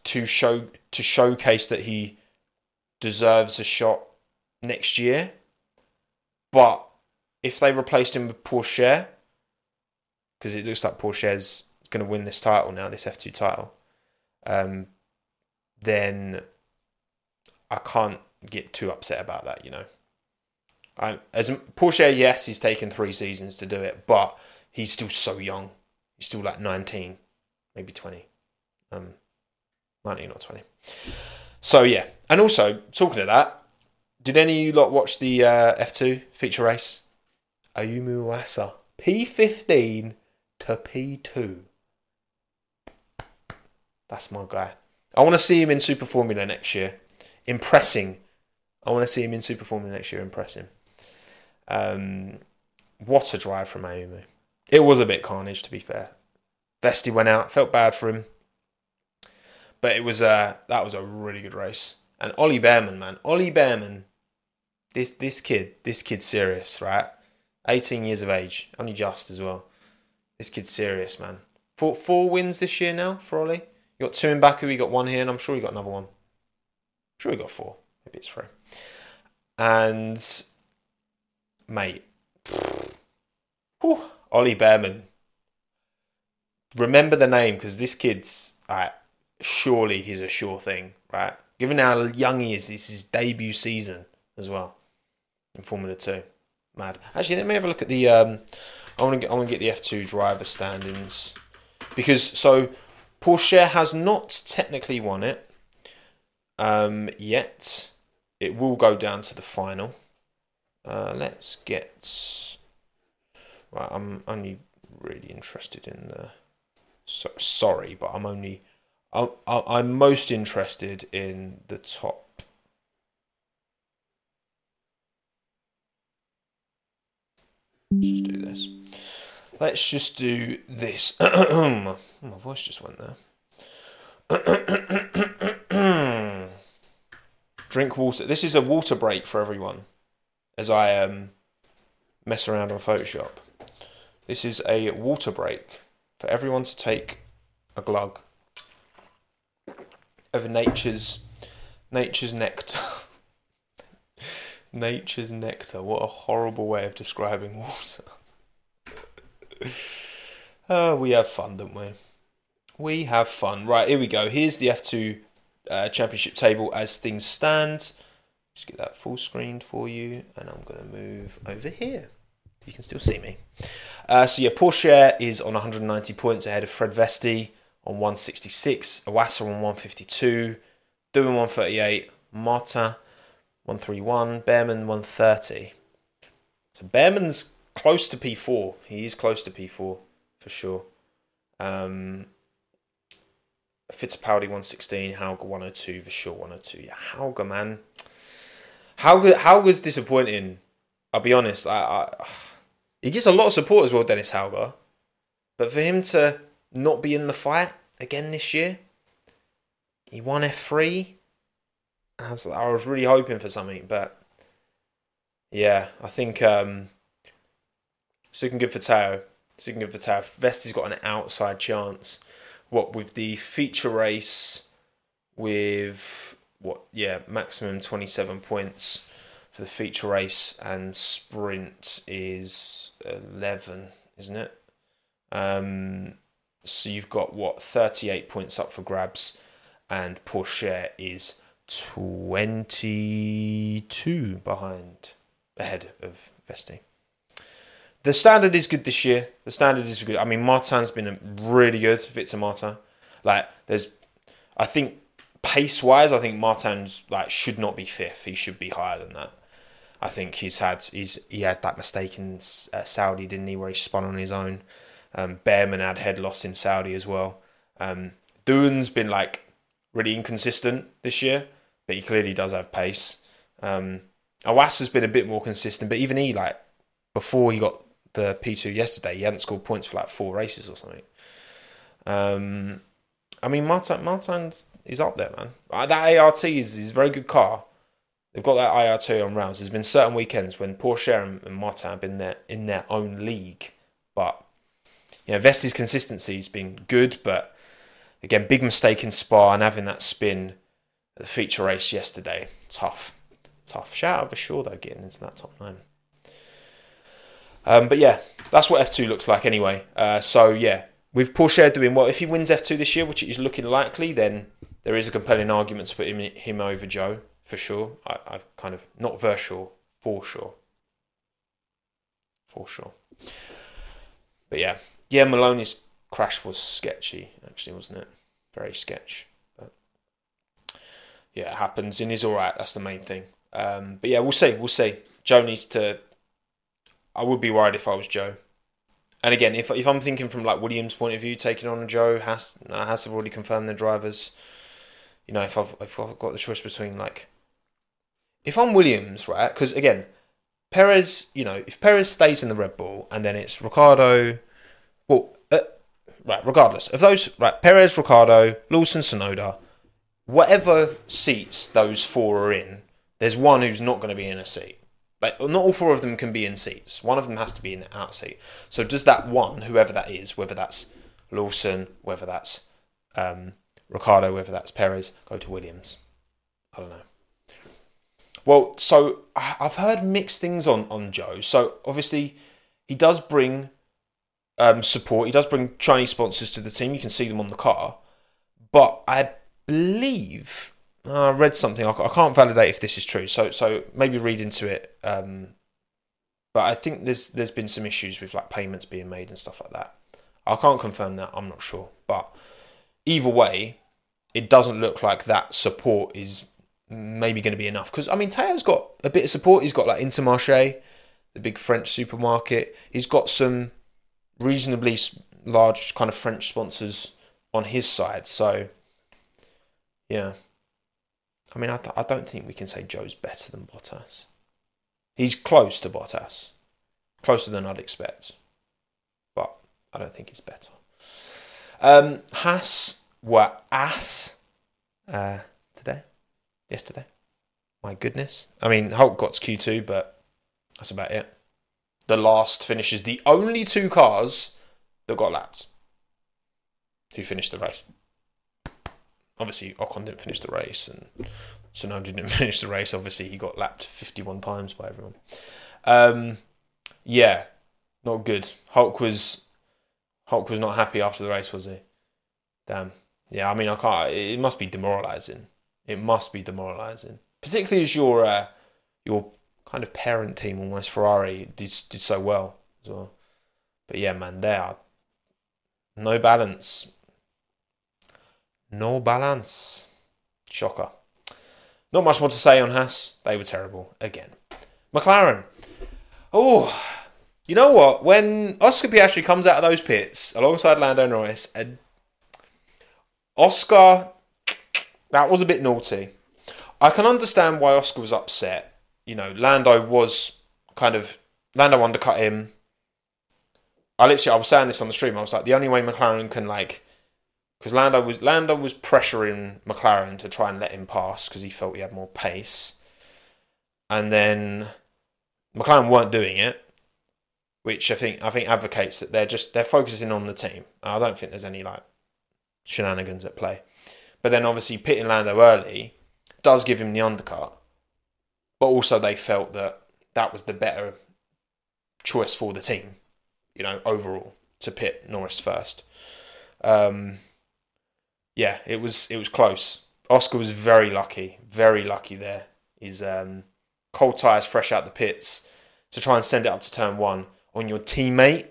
to show to showcase that he deserves a shot next year. But if they replaced him with Porsche, because it looks like Porsche's going to win this title now, this F two title, um, then I can't get too upset about that, you know. I, as Porsche, yes, he's taken three seasons to do it, but he's still so young. He's still like nineteen, maybe twenty, um, nineteen or twenty. So yeah, and also talking of that, did any of you lot watch the uh, F two feature race? Ayumu Uwasa, P fifteen to P two. That's my guy. I want to see him in Super Formula next year, impressing. I want to see him in Super Formula next year, impressing. Um, what a drive from Ayumu. It was a bit carnage, to be fair. Vesti went out, felt bad for him. But it was uh, that was a really good race. And Ollie Bearman, man. Ollie Bearman, this this kid, this kid's serious, right? eighteen years of age, only just as well. This kid's serious, man. Four, four wins this year now for Ollie. You got two in Baku, you got one here, and I'm sure you got another one. I'm sure you got four. Maybe it's three. And, mate, whew, Ollie Bearman. Remember the name, because this kid's, right, surely he's a sure thing, right? Given how young he is, it's his debut season as well in Formula two. Mad. Actually, let me have a look at the... Um, I want to get, I want to get the F two driver standings. Because, so, Porsche has not technically won it um, yet. It will go down to the final. Uh, let's get... Right, I'm only really interested in the... So, sorry, but I'm only... I, I, I'm most interested in the top. Let's just do this. Let's just do this. My voice just went there. Drink water. This is a water break for everyone as I um, mess around on Photoshop. This is a water break for everyone to take a glug of nature's nature's nectar. Nature's nectar. What a horrible way of describing water. Oh, we have fun, don't we? We have fun. Right, here we go. Here's the F two uh, championship table as things stand. Just get that full screen for you, and I'm going to move over here. You can still see me. Uh, so, yeah, Porsche is on one hundred ninety points ahead of Fred Vesti on one sixty-six, Iwasa on one fifty-two, Doohan one thirty-eight, Marta one thirty-one, Bearman one thirty. So Bearman's close to P four. He is close to P four for sure. Um, Fittipaldi one sixteen, Hauger one oh two, Vishal one oh two. Yeah, Hauger, man. Hauger, Hauger's disappointing. I'll be honest. I, I, he gets a lot of support as well, Dennis Hauger. But for him to not be in the fight again this year, he won F three. I was, I was really hoping for something, but yeah, I think um, it's looking good for Tao. It's looking good for Tao. Vesti's got an outside chance. What with the feature race, with what? Yeah, maximum twenty-seven points for the feature race, and sprint is eleven, isn't it? Um, so you've got what thirty-eight points up for grabs, and Porsche is twenty-two behind, ahead of Vesti. The standard is good this year. The standard is good. I mean, Martin's been really good. Victor Martin, like there's, I think pace wise, I think Martin's like should not be fifth. He should be higher than that. I think he's had he's he had that mistake in uh, Saudi, didn't he, where he spun on his own. Um, Behrman had head loss in Saudi as well. Um, Doohan's been like really inconsistent this year, but he clearly does have pace. Um, Awasa's been a bit more consistent, but even he, like, before he got the P two yesterday, he hadn't scored points for like four races or something. Um, I mean, Martin, Martin is up there, man. That A R T is, is a very good car. They've got that I R T on rails. There's been certain weekends when Porsche and, and Martin have been there in their own league, but you know, Vesti's consistency has been good, but again, big mistake in Spa and having that spin at the feature race yesterday. Tough. Tough. Shout out for sure, though, getting into that top nine. Um, but yeah, that's what F two looks like anyway. Uh, so yeah, with Porsche doing well, if he wins F two this year, which is looking likely, then there is a compelling argument to put him, him over Joe, for sure. I, I kind of, not for sure, for sure. For sure. But yeah, yeah, Maloney's crash was sketchy, actually, wasn't it? Very sketch. But yeah, it happens, and he's all right. That's the main thing. Um, but yeah, we'll see. We'll see. Joe needs to... I would be worried if I was Joe. And again, if if I'm thinking from like Williams' point of view, taking on Joe, Haas, nah, Haas have already confirmed their drivers. You know, if I've, if I've got the choice between like... If I'm Williams, right? Because again, Perez, you know, if Perez stays in the Red Bull and then it's Ricciardo, well, uh, right, regardless of those, right, Perez, Ricciardo, Lawson, Tsunoda, whatever seats those four are in, there's one who's not going to be in a seat. Like, not all four of them can be in seats. One of them has to be in the out seat. So does that one, whoever that is, whether that's Lawson, whether that's um, Ricciardo, whether that's Perez, go to Williams? I don't know. Well, so I've heard mixed things on, on Joe. So obviously he does bring um, support. He does bring Chinese sponsors to the team. You can see them on the car. But I believe uh, I read something. I, I can't validate if this is true. So so maybe read into it. Um, but I think there's there's been some issues with like payments being made and stuff like that. I can't confirm that. I'm not sure. But either way, it doesn't look like that support is maybe going to be enough, because I mean Teo's got a bit of support. He's got like Intermarché, the big French supermarket. He's got some reasonably large kind of French sponsors on his side. So yeah, I mean I, th- I don't think we can say Joe's better than Bottas. He's close to Bottas, closer than I'd expect, but I don't think he's better. Um, Haas were ass uh, today. Yesterday. My goodness. I mean, Hulk got to Q two, but that's about it. The last finishes. The only two cars that got lapped who finished the race. Obviously, Ocon didn't finish the race, and Tsunoda didn't finish the race. Obviously, he got lapped fifty-one times by everyone. Um, yeah, not good. Hulk was Hulk was not happy after the race, was he? Damn. Yeah, I mean, I can't. It must be demoralising. It must be demoralising, particularly as your uh, your kind of parent team, almost Ferrari, did did so well as well. But yeah, man, they are no balance, no balance. Shocker. Not much more to say on Haas. They were terrible again. McLaren. Oh, you know what? When Oscar Piastri comes out of those pits alongside Lando Norris, and Oscar. That was a bit naughty. I can understand why Oscar was upset. You know, Lando was kind of... Lando undercut him. I literally... I was saying this on the stream. I was like, the only way McLaren can, like... Because Lando was Lando was pressuring McLaren to try and let him pass because he felt he had more pace. And then McLaren weren't doing it, which I think I think advocates that they're just... They're focusing on the team. I don't think there's any, like, shenanigans at play. But then obviously pitting Lando early does give him the undercut. But also they felt that that was the better choice for the team, you know, overall, to pit Norris first. Um, yeah, it was it was close. Oscar was very lucky, very lucky there. His um, cold tyres fresh out the pits to try and send it up to turn one on your teammate.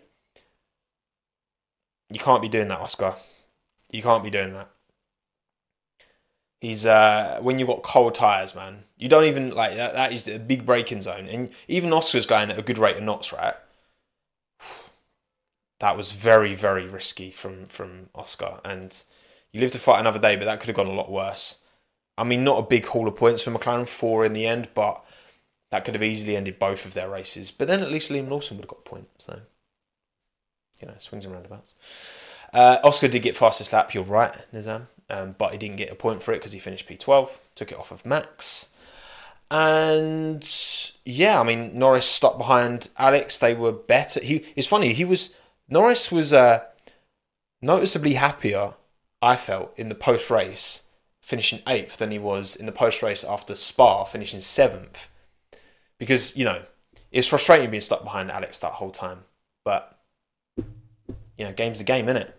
You can't be doing that, Oscar. You can't be doing that. He's uh, when you've got cold tyres, man. You don't even like that. That is a big braking zone, and even Oscar's going at a good rate of knots, right? That was very, very risky from from Oscar, and you live to fight another day. But that could have gone a lot worse. I mean, not a big haul of points for McLaren, four in the end, but that could have easily ended both of their races. But then at least Liam Lawson would have got points, so you know, swings and roundabouts. Uh, Oscar did get fastest lap. You're right, Nizam. Um, but he didn't get a point for it because he finished P twelve, took it off of Max. And yeah, I mean, Norris stuck behind Alex. They were better. He, it's funny, he was Norris was uh, noticeably happier, I felt, in the post-race, finishing eighth, than he was in the post-race after Spa, finishing seventh. Because, you know, it's frustrating being stuck behind Alex that whole time. But, you know, game's the game, innit?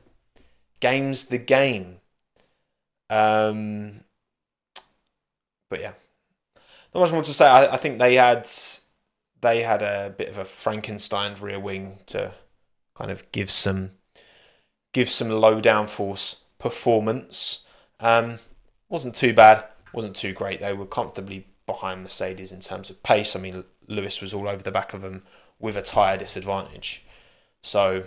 Game's the game. Um, but yeah, not much more to say. I, I think they had they had a bit of a Frankenstein rear wing to kind of give some give some low downforce performance. Um, wasn't too bad, wasn't too great. They were comfortably behind Mercedes in terms of pace. I mean, Lewis was all over the back of them with a tyre disadvantage. So.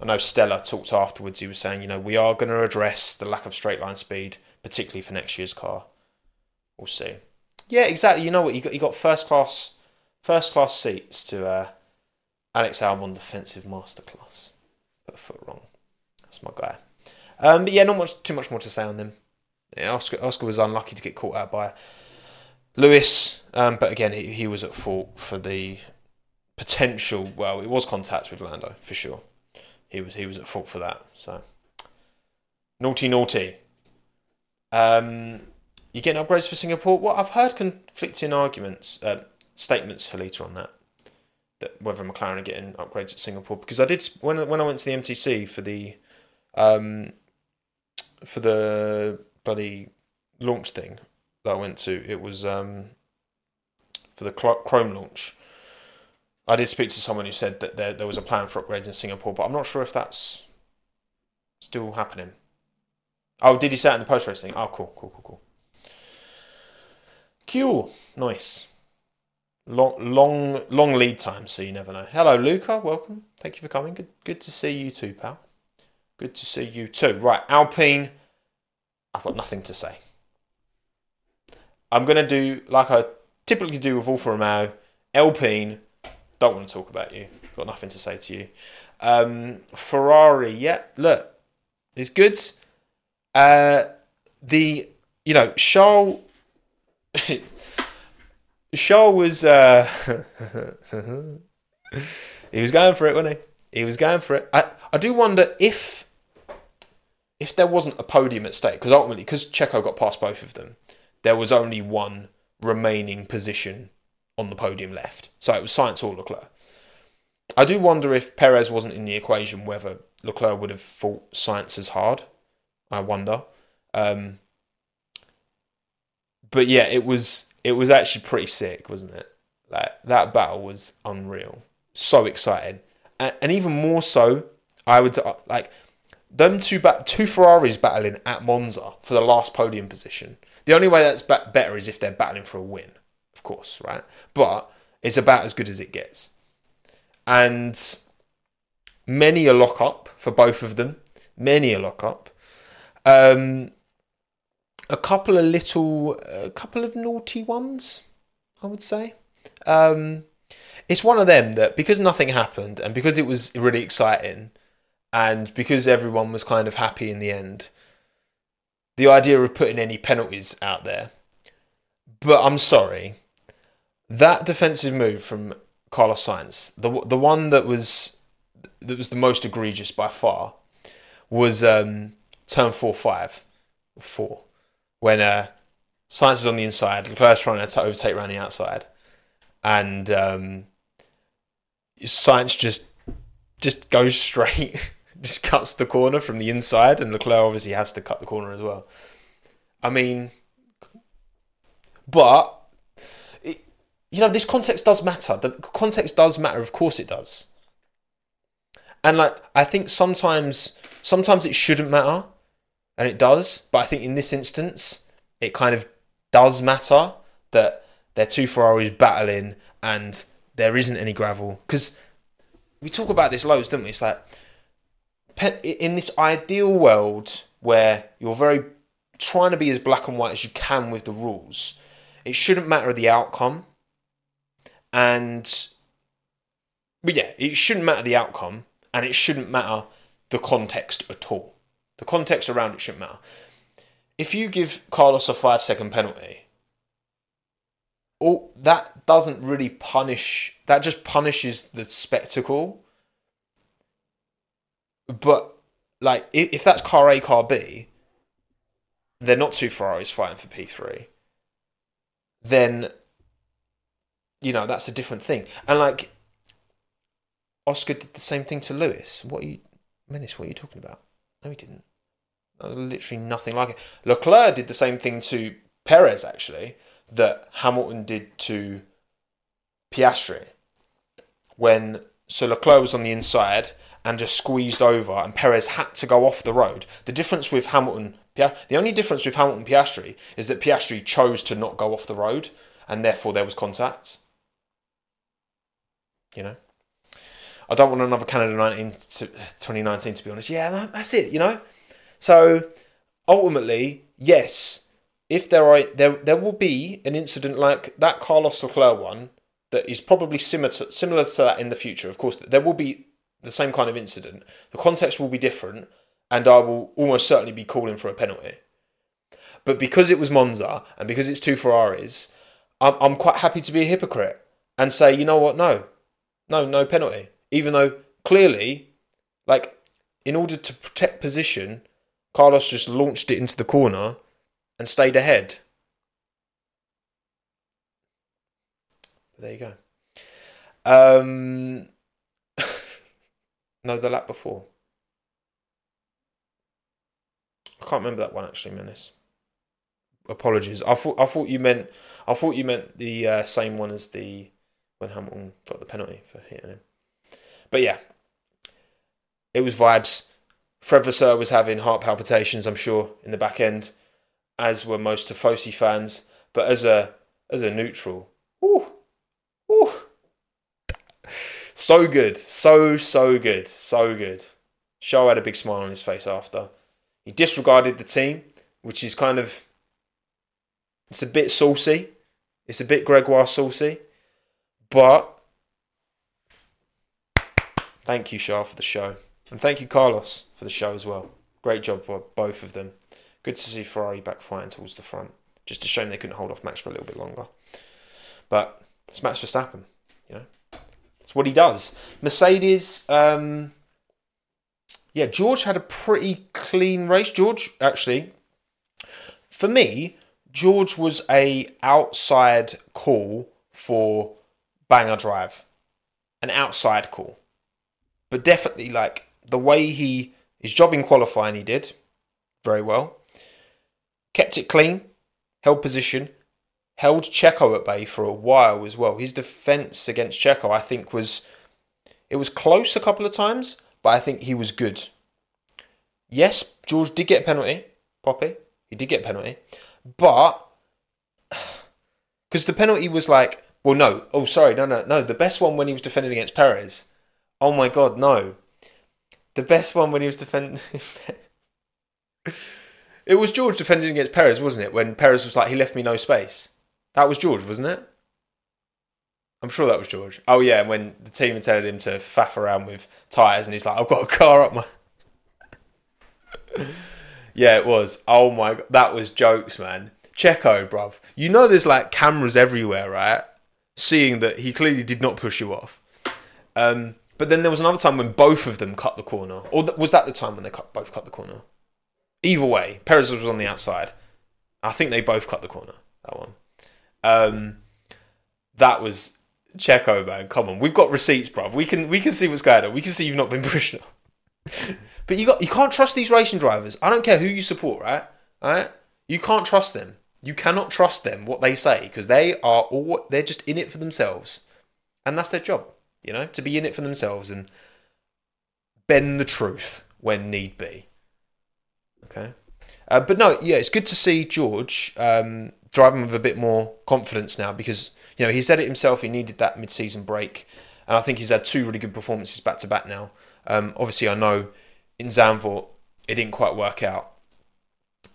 I know Stella talked afterwards, he was saying, you know, we are going to address the lack of straight line speed, particularly for next year's car. We'll see. Yeah, exactly. You know what, you got you got first class First class seats to uh, Alex Albon, defensive masterclass. Put a foot wrong. That's my guy. Um, but yeah, not much, too much more to say on them. Yeah, Oscar, Oscar was unlucky to get caught out by Lewis, um, but again, he, he was at fault for the potential. Well, it was contact with Lando for sure. He was he was at fault for that. So naughty, naughty. Um, you getting upgrades for Singapore? Well, I've heard conflicting arguments. Uh, statements for later on that, that whether McLaren are getting upgrades at Singapore, because I did when when I went to the M T C for the um for the bloody launch thing that I went to, it was um for the Chrome launch. I did speak to someone who said that there there was a plan for upgrades in Singapore, but I'm not sure if that's still happening. Oh, did he say it in the post race thing? Oh, cool, cool, cool, cool. Cool, nice. Long, long, long lead time, so you never know. Hello, Luca. Welcome. Thank you for coming. Good, good to see you too, pal. Good to see you too. Right, Alpine. I've got nothing to say. I'm gonna do like I typically do with Alfa Romeo. Alpine. Don't want to talk about you. Got nothing to say to you. Um, Ferrari. Yeah, look, it's good. Uh, the you know Charles. Charles was, uh, he was going for it, wasn't he? He was going for it. I, I do wonder if if there wasn't a podium at stake, because ultimately, because Checo got past both of them, there was only one remaining position on the podium left. So it was Sainz or Leclerc. I do wonder if Perez wasn't in the equation, whether Leclerc would have fought Sainz as hard. I wonder. Um, but yeah, it was... It was actually pretty sick, wasn't it? Like, that battle was unreal. So excited. And, and even more so, I would... Like, them two ba- two Ferraris battling at Monza for the last podium position. The only way that's ba- better is if they're battling for a win, of course, right? But it's about as good as it gets. And many a lock-up for both of them. Many a lock-up. Um... A couple of little, a couple of naughty ones, I would say. Um, it's one of them that, because nothing happened and because it was really exciting and because everyone was kind of happy in the end, the idea of putting any penalties out there. But I'm sorry, that defensive move from Carlos Sainz, the the one that was that was the most egregious by far, was um, turn four five, four. When uh, Sainz is on the inside, Leclerc's trying to overtake around the outside, and um, Sainz just just goes straight, just cuts the corner from the inside, and Leclerc obviously has to cut the corner as well. I mean, but it, you know, this context does matter. The context does matter, of course it does. And like, I think sometimes sometimes it shouldn't matter. And it does, but I think in this instance, it kind of does matter that they're two Ferraris battling and there isn't any gravel. Because we talk about this loads, don't we? It's like, in this ideal world where you're very trying to be as black and white as you can with the rules, it shouldn't matter the outcome. And, but yeah, it shouldn't matter the outcome and it shouldn't matter the context at all. The context around it shouldn't matter. If you give Carlos a five-second penalty, all, that doesn't really punish... That just punishes the spectacle. But, like, if, if that's car A, car B, they're not two Ferraris fighting for P three, then, you know, that's a different thing. And, like, Oscar did the same thing to Lewis. What are you... Menace, what are you talking about? No, he didn't. That was literally nothing like it. Leclerc did the same thing to Perez, actually, that Hamilton did to Piastri. When so Leclerc was on the inside and just squeezed over, and Perez had to go off the road. The difference with Hamilton, the only difference with Hamilton and Piastri is that Piastri chose to not go off the road, and therefore there was contact. You know. I don't want another Canada nineteen to twenty nineteen, to be honest. Yeah, that's it, you know? So, ultimately, yes, if there are, there there will be an incident like that Carlos Leclerc one that is probably similar to, similar to that in the future. Of course, there will be the same kind of incident. The context will be different, and I will almost certainly be calling for a penalty. But because it was Monza, and because it's two Ferraris, I'm, I'm quite happy to be a hypocrite and say, you know what, no. No, no penalty. Even though, clearly, like, in order to protect position, Carlos just launched it into the corner and stayed ahead. There you go. Um, no, the lap before. I can't remember that one, actually, Menace. Apologies. I thought I thought you meant I thought you meant the uh, same one as the when Hamilton got the penalty for hitting him. But yeah, it was vibes. Fred Vasseur was having heart palpitations, I'm sure, in the back end, as were most Tifosi fans. But as a as a neutral, ooh, ooh, so good, so so good, so good. Charles had a big smile on his face after. He disregarded the team, which is kind of. It's a bit saucy. It's a bit Gregoire saucy. But thank you, Charles, for the show. And thank you, Carlos, for the show as well. Great job for both of them. Good to see Ferrari back fighting towards the front. Just a shame they couldn't hold off Max for a little bit longer. But it's Max Verstappen, you know. It's what he does. Mercedes, um, yeah, George had a pretty clean race. George, actually, for me... George was a outside call for banger drive. An outside call. But definitely, like, the way he... His job in qualifying, he did very well. Kept it clean. Held position. Held Checo at bay for a while as well. His defence against Checo, I think, was... It was close a couple of times, but I think he was good. Yes, George did get a penalty. Poppy, he did get a penalty. But, because the penalty was like, well, no, oh, sorry, no, no, no. The best one when he was defending against Perez. Oh, my God, no. The best one when he was defending... It was George defending against Perez, wasn't it? When Perez was like, he left me no space. That was George, wasn't it? I'm sure that was George. Oh, yeah, and when the team had told him to faff around with tyres, and he's like, I've got a car up my... Yeah, it was. Oh my God, that was jokes, man. Checo, bruv. You know there's like cameras everywhere, right? Seeing that he clearly did not push you off. Um, but then there was another time when both of them cut the corner. Or th- was that the time when they cut, both cut the corner? Either way, Perez was on the outside. I think they both cut the corner, that one. Um, that was Checo, man. Come on, we've got receipts, bruv. We can, we can see what's going on. We can see you've not been pushed off. But you got you can't trust these racing drivers. I don't care who you support, right? All right? You can't trust them. You cannot trust them, what they say, because they are all, they're just in it for themselves. And that's their job, you know, to be in it for themselves and bend the truth when need be. Okay? Uh, but no, yeah, it's good to see George um, driving with a bit more confidence now because, you know, he said it himself, he needed that mid-season break. And I think he's had two really good performances back-to-back now. Um, obviously, I know... In Zandvoort, it didn't quite work out,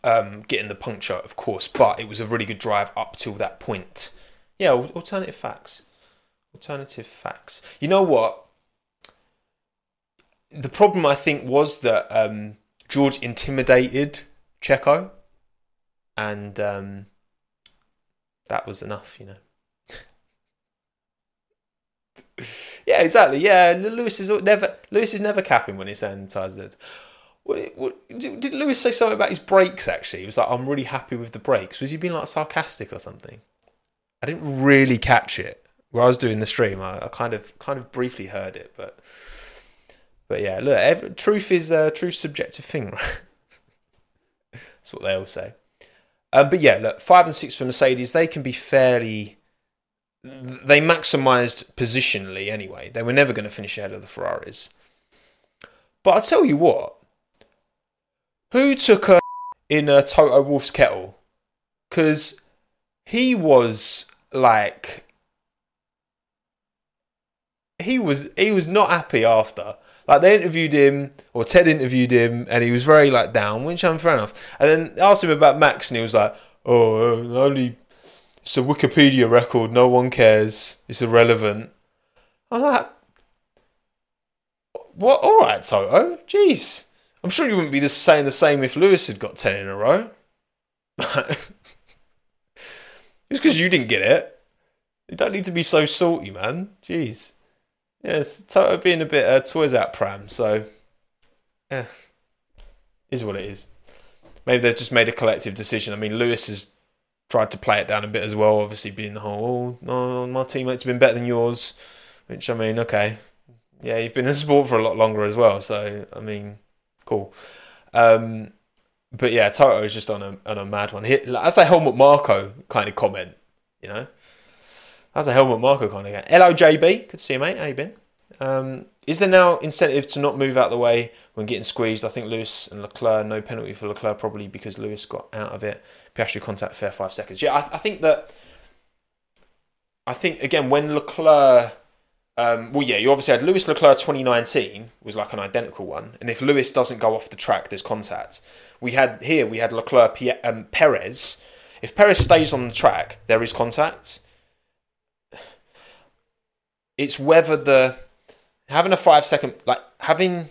um, getting the puncture, of course, but it was a really good drive up till that point. Yeah, alternative facts. Alternative facts. You know what? The problem, I think, was that um, George intimidated Checo, and um, that was enough, you know. Yeah, exactly. Yeah, Lewis is never Lewis is never capping when he's sanitized. What, what, did Lewis say something about his brakes? Actually, he was like, "I'm really happy with the brakes." Was he being like sarcastic or something? I didn't really catch it while I was doing the stream. I, I kind of kind of briefly heard it, but but yeah, look, every, truth is a uh, truth subjective thing, right? That's what they all say. Um, but yeah, look, five and six for Mercedes. They can be fairly. They maximised positionally anyway. They were never going to finish ahead of the Ferraris. But I tell you what, who took a in a Toto Wolff's kettle? Because he was like, he was he was not happy after. Like they interviewed him, or Ted interviewed him, and he was very like down, which I'm fair enough. And then asked him about Max, and he was like, oh, only. It's a Wikipedia record. No one cares. It's irrelevant. I'm like, what? All right, Toto. Jeez. I'm sure you wouldn't be saying the same if Lewis had got ten in a row. It's because you didn't get it. You don't need to be so salty, man. Jeez. Yeah, it's Toto being a bit uh, toys out pram, so... yeah. Is what it is. Maybe they've just made a collective decision. I mean, Lewis has tried to play it down a bit as well, obviously being the whole, oh, no, my teammate's been better than yours. Which, I mean, okay. Yeah, you've been in sport for a lot longer as well, so, I mean... cool. Um, but yeah, Toto is just on a on a mad one. He, that's a Helmut Marko kind of comment, you know? That's a Helmut Marko kind of comment. Hello, J B. Good to see you, mate. How you been? Um, is there now incentive to not move out of the way when getting squeezed? I think Lewis and Leclerc, no penalty for Leclerc probably because Lewis got out of it. Piastri contact, fair five seconds. Yeah, I, I think that... I think, again, when Leclerc... Um, well, yeah, you obviously had Lewis Leclerc twenty nineteen was like an identical one. And if Lewis doesn't go off the track, there's contact. We had here, we had Leclerc P- um, Perez. If Perez stays on the track, there is contact. It's whether the... having a five second... like having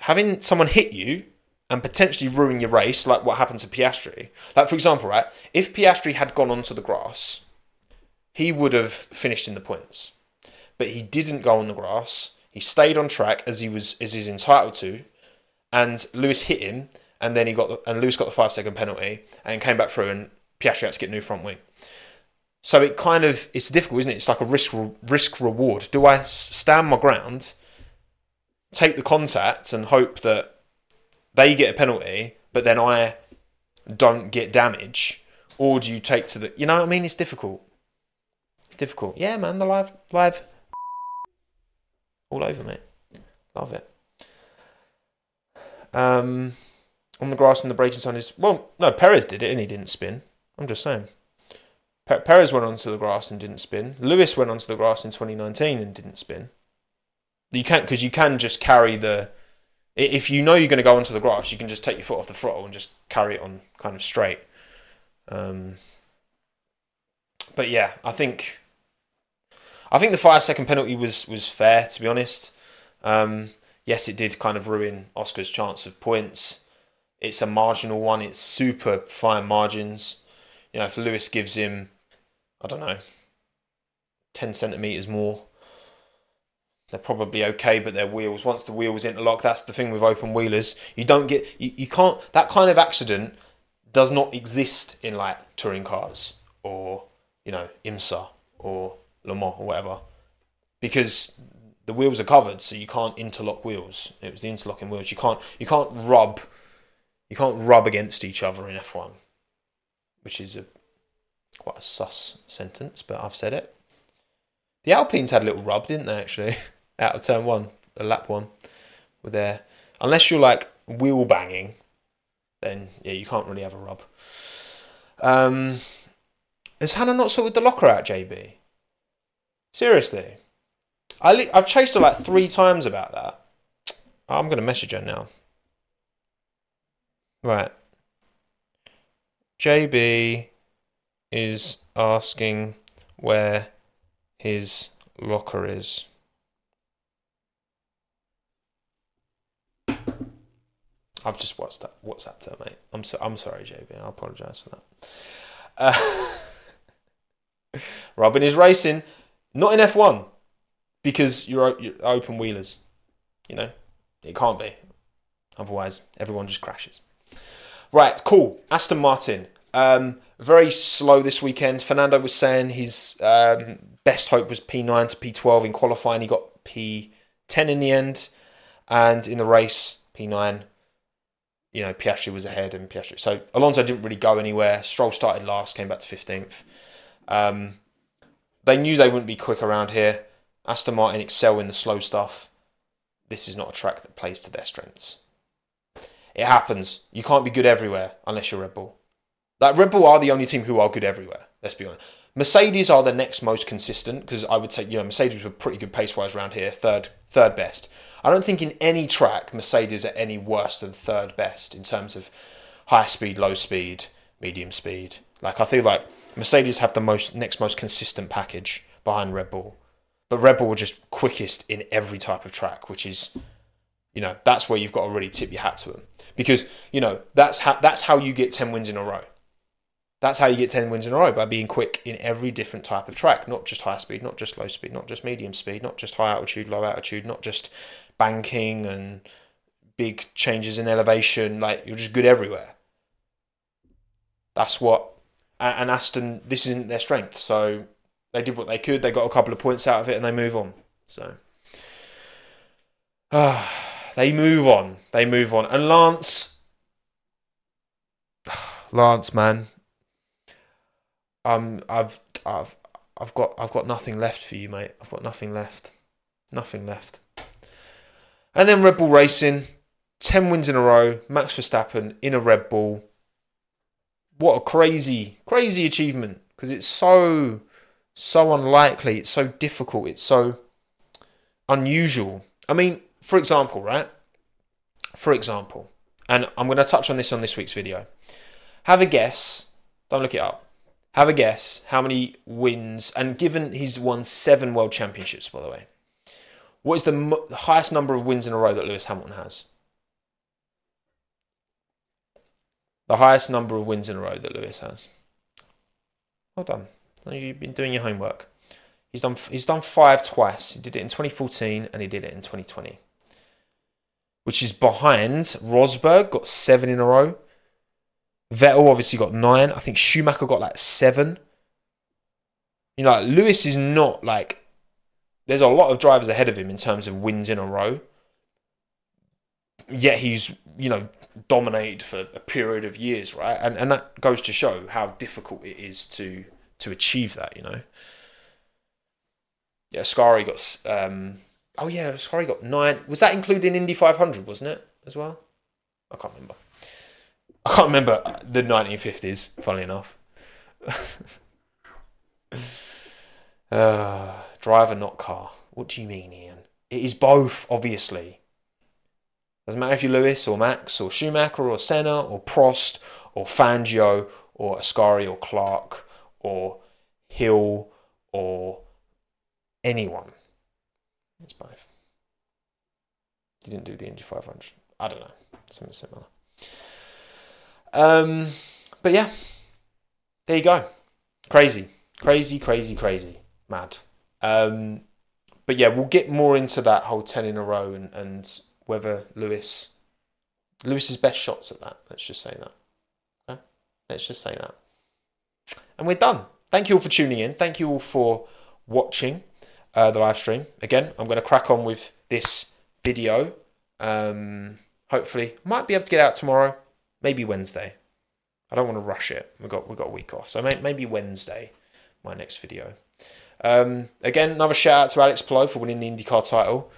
having someone hit you and potentially ruin your race, like what happened to Piastri. Like, for example, right? If Piastri had gone onto the grass, he would have finished in the points. But he didn't go on the grass. He stayed on track as he was as he's entitled to, and Lewis hit him, and then he got the, and Lewis got the five second penalty and came back through, and Piastri had to get new front wing. So it kind of it's difficult, isn't it? It's like a risk risk reward. Do I stand my ground, take the contact, and hope that they get a penalty, but then I don't get damage, or do you take to the you know what I mean? It's difficult. It's difficult. Yeah, man. The live live. All over, mate. Love it. Um, on the grass and the braking sign is... well, no, Perez did it and he didn't spin. I'm just saying. Pe- Perez went onto the grass and didn't spin. Lewis went onto the grass in twenty nineteen and didn't spin. You can't... because you can just carry the... if you know you're going to go onto the grass, you can just take your foot off the throttle and just carry it on kind of straight. Um, but yeah, I think... I think the five-second penalty was was fair, to be honest. Um, yes, it did kind of ruin Oscar's chance of points. It's a marginal one. It's super fine margins. You know, if Lewis gives him, I don't know, ten centimetres more, they're probably okay, but their wheels, once the wheels interlock, that's the thing with open wheelers. You don't get, you, you can't, that kind of accident does not exist in, like, touring cars or, you know, IMSA or... Le Mans or whatever, because the wheels are covered, so you can't interlock wheels. It was the interlocking wheels. You can't you can't rub you can't rub against each other in F one, which is a quite a sus sentence, but I've said it. The Alpines had a little rub, didn't they? Actually, out of turn one, a lap one, with their unless you're like wheel banging, then yeah, you can't really have a rub. Um, has Hannah not sorted the locker out, J B? Seriously. I li- I've chased her like three times about that. I'm going to message her now. Right. J B is asking where his locker is. I've just WhatsApp WhatsApped her, mate. I'm so- I'm sorry, J B. I apologise for that. Uh, Robin is racing. Not in F one, because you're, you're open wheelers, you know? It can't be. Otherwise, everyone just crashes. Right, cool. Aston Martin. Um, very slow this weekend. Fernando was saying his um, best hope was P nine to P twelve in qualifying. He got P ten in the end. And in the race, P nine, you know, Piastri was ahead and Piastri... so Alonso didn't really go anywhere. Stroll started last, came back to fifteenth. Um... They knew they wouldn't be quick around here. Aston Martin excel in the slow stuff. This is not a track that plays to their strengths. It happens. You can't be good everywhere unless you're Red Bull. Like, Red Bull are the only team who are good everywhere. Let's be honest. Mercedes are the next most consistent because I would say, you know, Mercedes were pretty good pace-wise around here. Third, third best. I don't think in any track Mercedes are any worse than third best in terms of high speed, low speed, medium speed. Like, I feel like Mercedes have the most next most consistent package behind Red Bull. But Red Bull were just quickest in every type of track, which is, you know, that's where you've got to really tip your hat to them. Because, you know, that's how, that's how you get ten wins in a row. That's how you get ten wins in a row, by being quick in every different type of track, not just high speed, not just low speed, not just medium speed, not just high altitude, low altitude, not just banking and big changes in elevation. Like, you're just good everywhere. That's what, and Aston, this isn't their strength. So they did what they could. They got a couple of points out of it and they move on. So uh, they move on. They move on. And Lance, Lance, man. Um, I've, I've, I've got, I've got nothing left for you, mate. I've got nothing left, nothing left. And then Red Bull Racing, ten wins in a row. Max Verstappen in a Red Bull. What a crazy, crazy achievement! Because it's so, so unlikely. It's so difficult. It's so unusual. I mean, for example, right? For example, and I'm going to touch on this on this week's video. Have a guess. Don't look it up. Have a guess how many wins, and given he's won seven world championships, by the way, what is the, m- the highest number of wins in a row that Lewis Hamilton has? The highest number of wins in a row that Lewis has. Well done. You've been doing your homework. He's done, he's done five twice. He did it in twenty fourteen and he did it in twenty twenty. Which is behind Rosberg, got seven in a row. Vettel obviously got nine. I think Schumacher got like seven. You know, Lewis is not like... There's a lot of drivers ahead of him in terms of wins in a row. Yet he's, you know, dominated for a period of years, right? And and that goes to show how difficult it is to to achieve that, you know. Yeah, Ascari got... Um, oh yeah, Ascari got nine. Was that including Indy five hundred, wasn't it, as well? I can't remember. I can't remember the nineteen fifties, funnily enough. uh, driver, not car. What do you mean, Ian? It is both, obviously. Doesn't matter if you're Lewis or Max or Schumacher or Senna or Prost or Fangio or Ascari or Clark or Hill or anyone. It's both. You didn't do the Indy five hundred. I don't know. Something similar. Um, but yeah, there you go. Crazy, crazy, crazy, crazy, mad. Um, but yeah, we'll get more into that whole ten in a row and, and whether Lewis, Lewis's best shots at that. Let's just say that. Okay? Let's just say that. And we're done. Thank you all for tuning in. Thank you all for watching uh, the live stream. Again, I'm going to crack on with this video. Um, hopefully, might be able to get out tomorrow. Maybe Wednesday. I don't want to rush it. We've got, we got a week off. So maybe Wednesday, my next video. Um, again, another shout out to Alex Palou for winning the IndyCar title.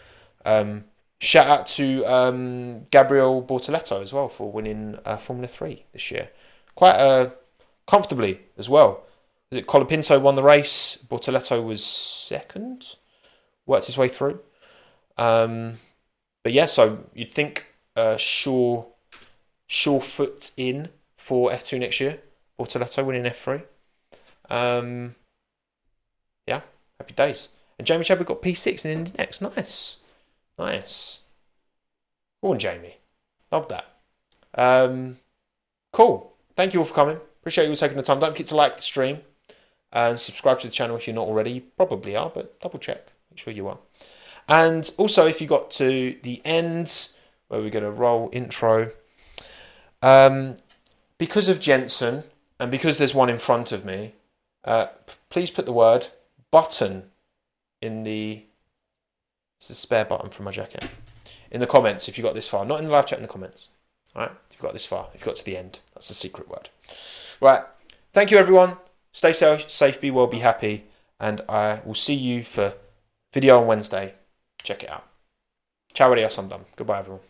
Um, shout out to um, Gabriel Bortoletto as well for winning uh, Formula three this year. Quite uh, comfortably as well. Was it Colapinto won the race? Bortoletto was second. Worked his way through. Um, but yeah, so you'd think uh, Shaw... Shawfoot in for F two next year. Bortoletto winning F three. Um, yeah, happy days. And Jamie Chadwick got P six in Indy next. Nice. Nice. Go on, Jamie. Love that. Um, cool. Thank you all for coming. Appreciate you all taking the time. Don't forget to like the stream and subscribe to the channel if you're not already. You probably are, but double check. Make sure you are. And also, if you got to the end where we're going to roll intro... Um, because of Jensen, and because there's one in front of me, uh, p- please put the word button in the... It's the spare button from my jacket. In the comments, if you got this far. Not in the live chat, in the comments. All right? If you got this far, if you got to the end. That's the secret word. Right. Thank you, everyone. Stay safe, safe, be well, be happy. And I will see you for video on Wednesday. Check it out. Ciao, adios, I'm done. Goodbye, everyone.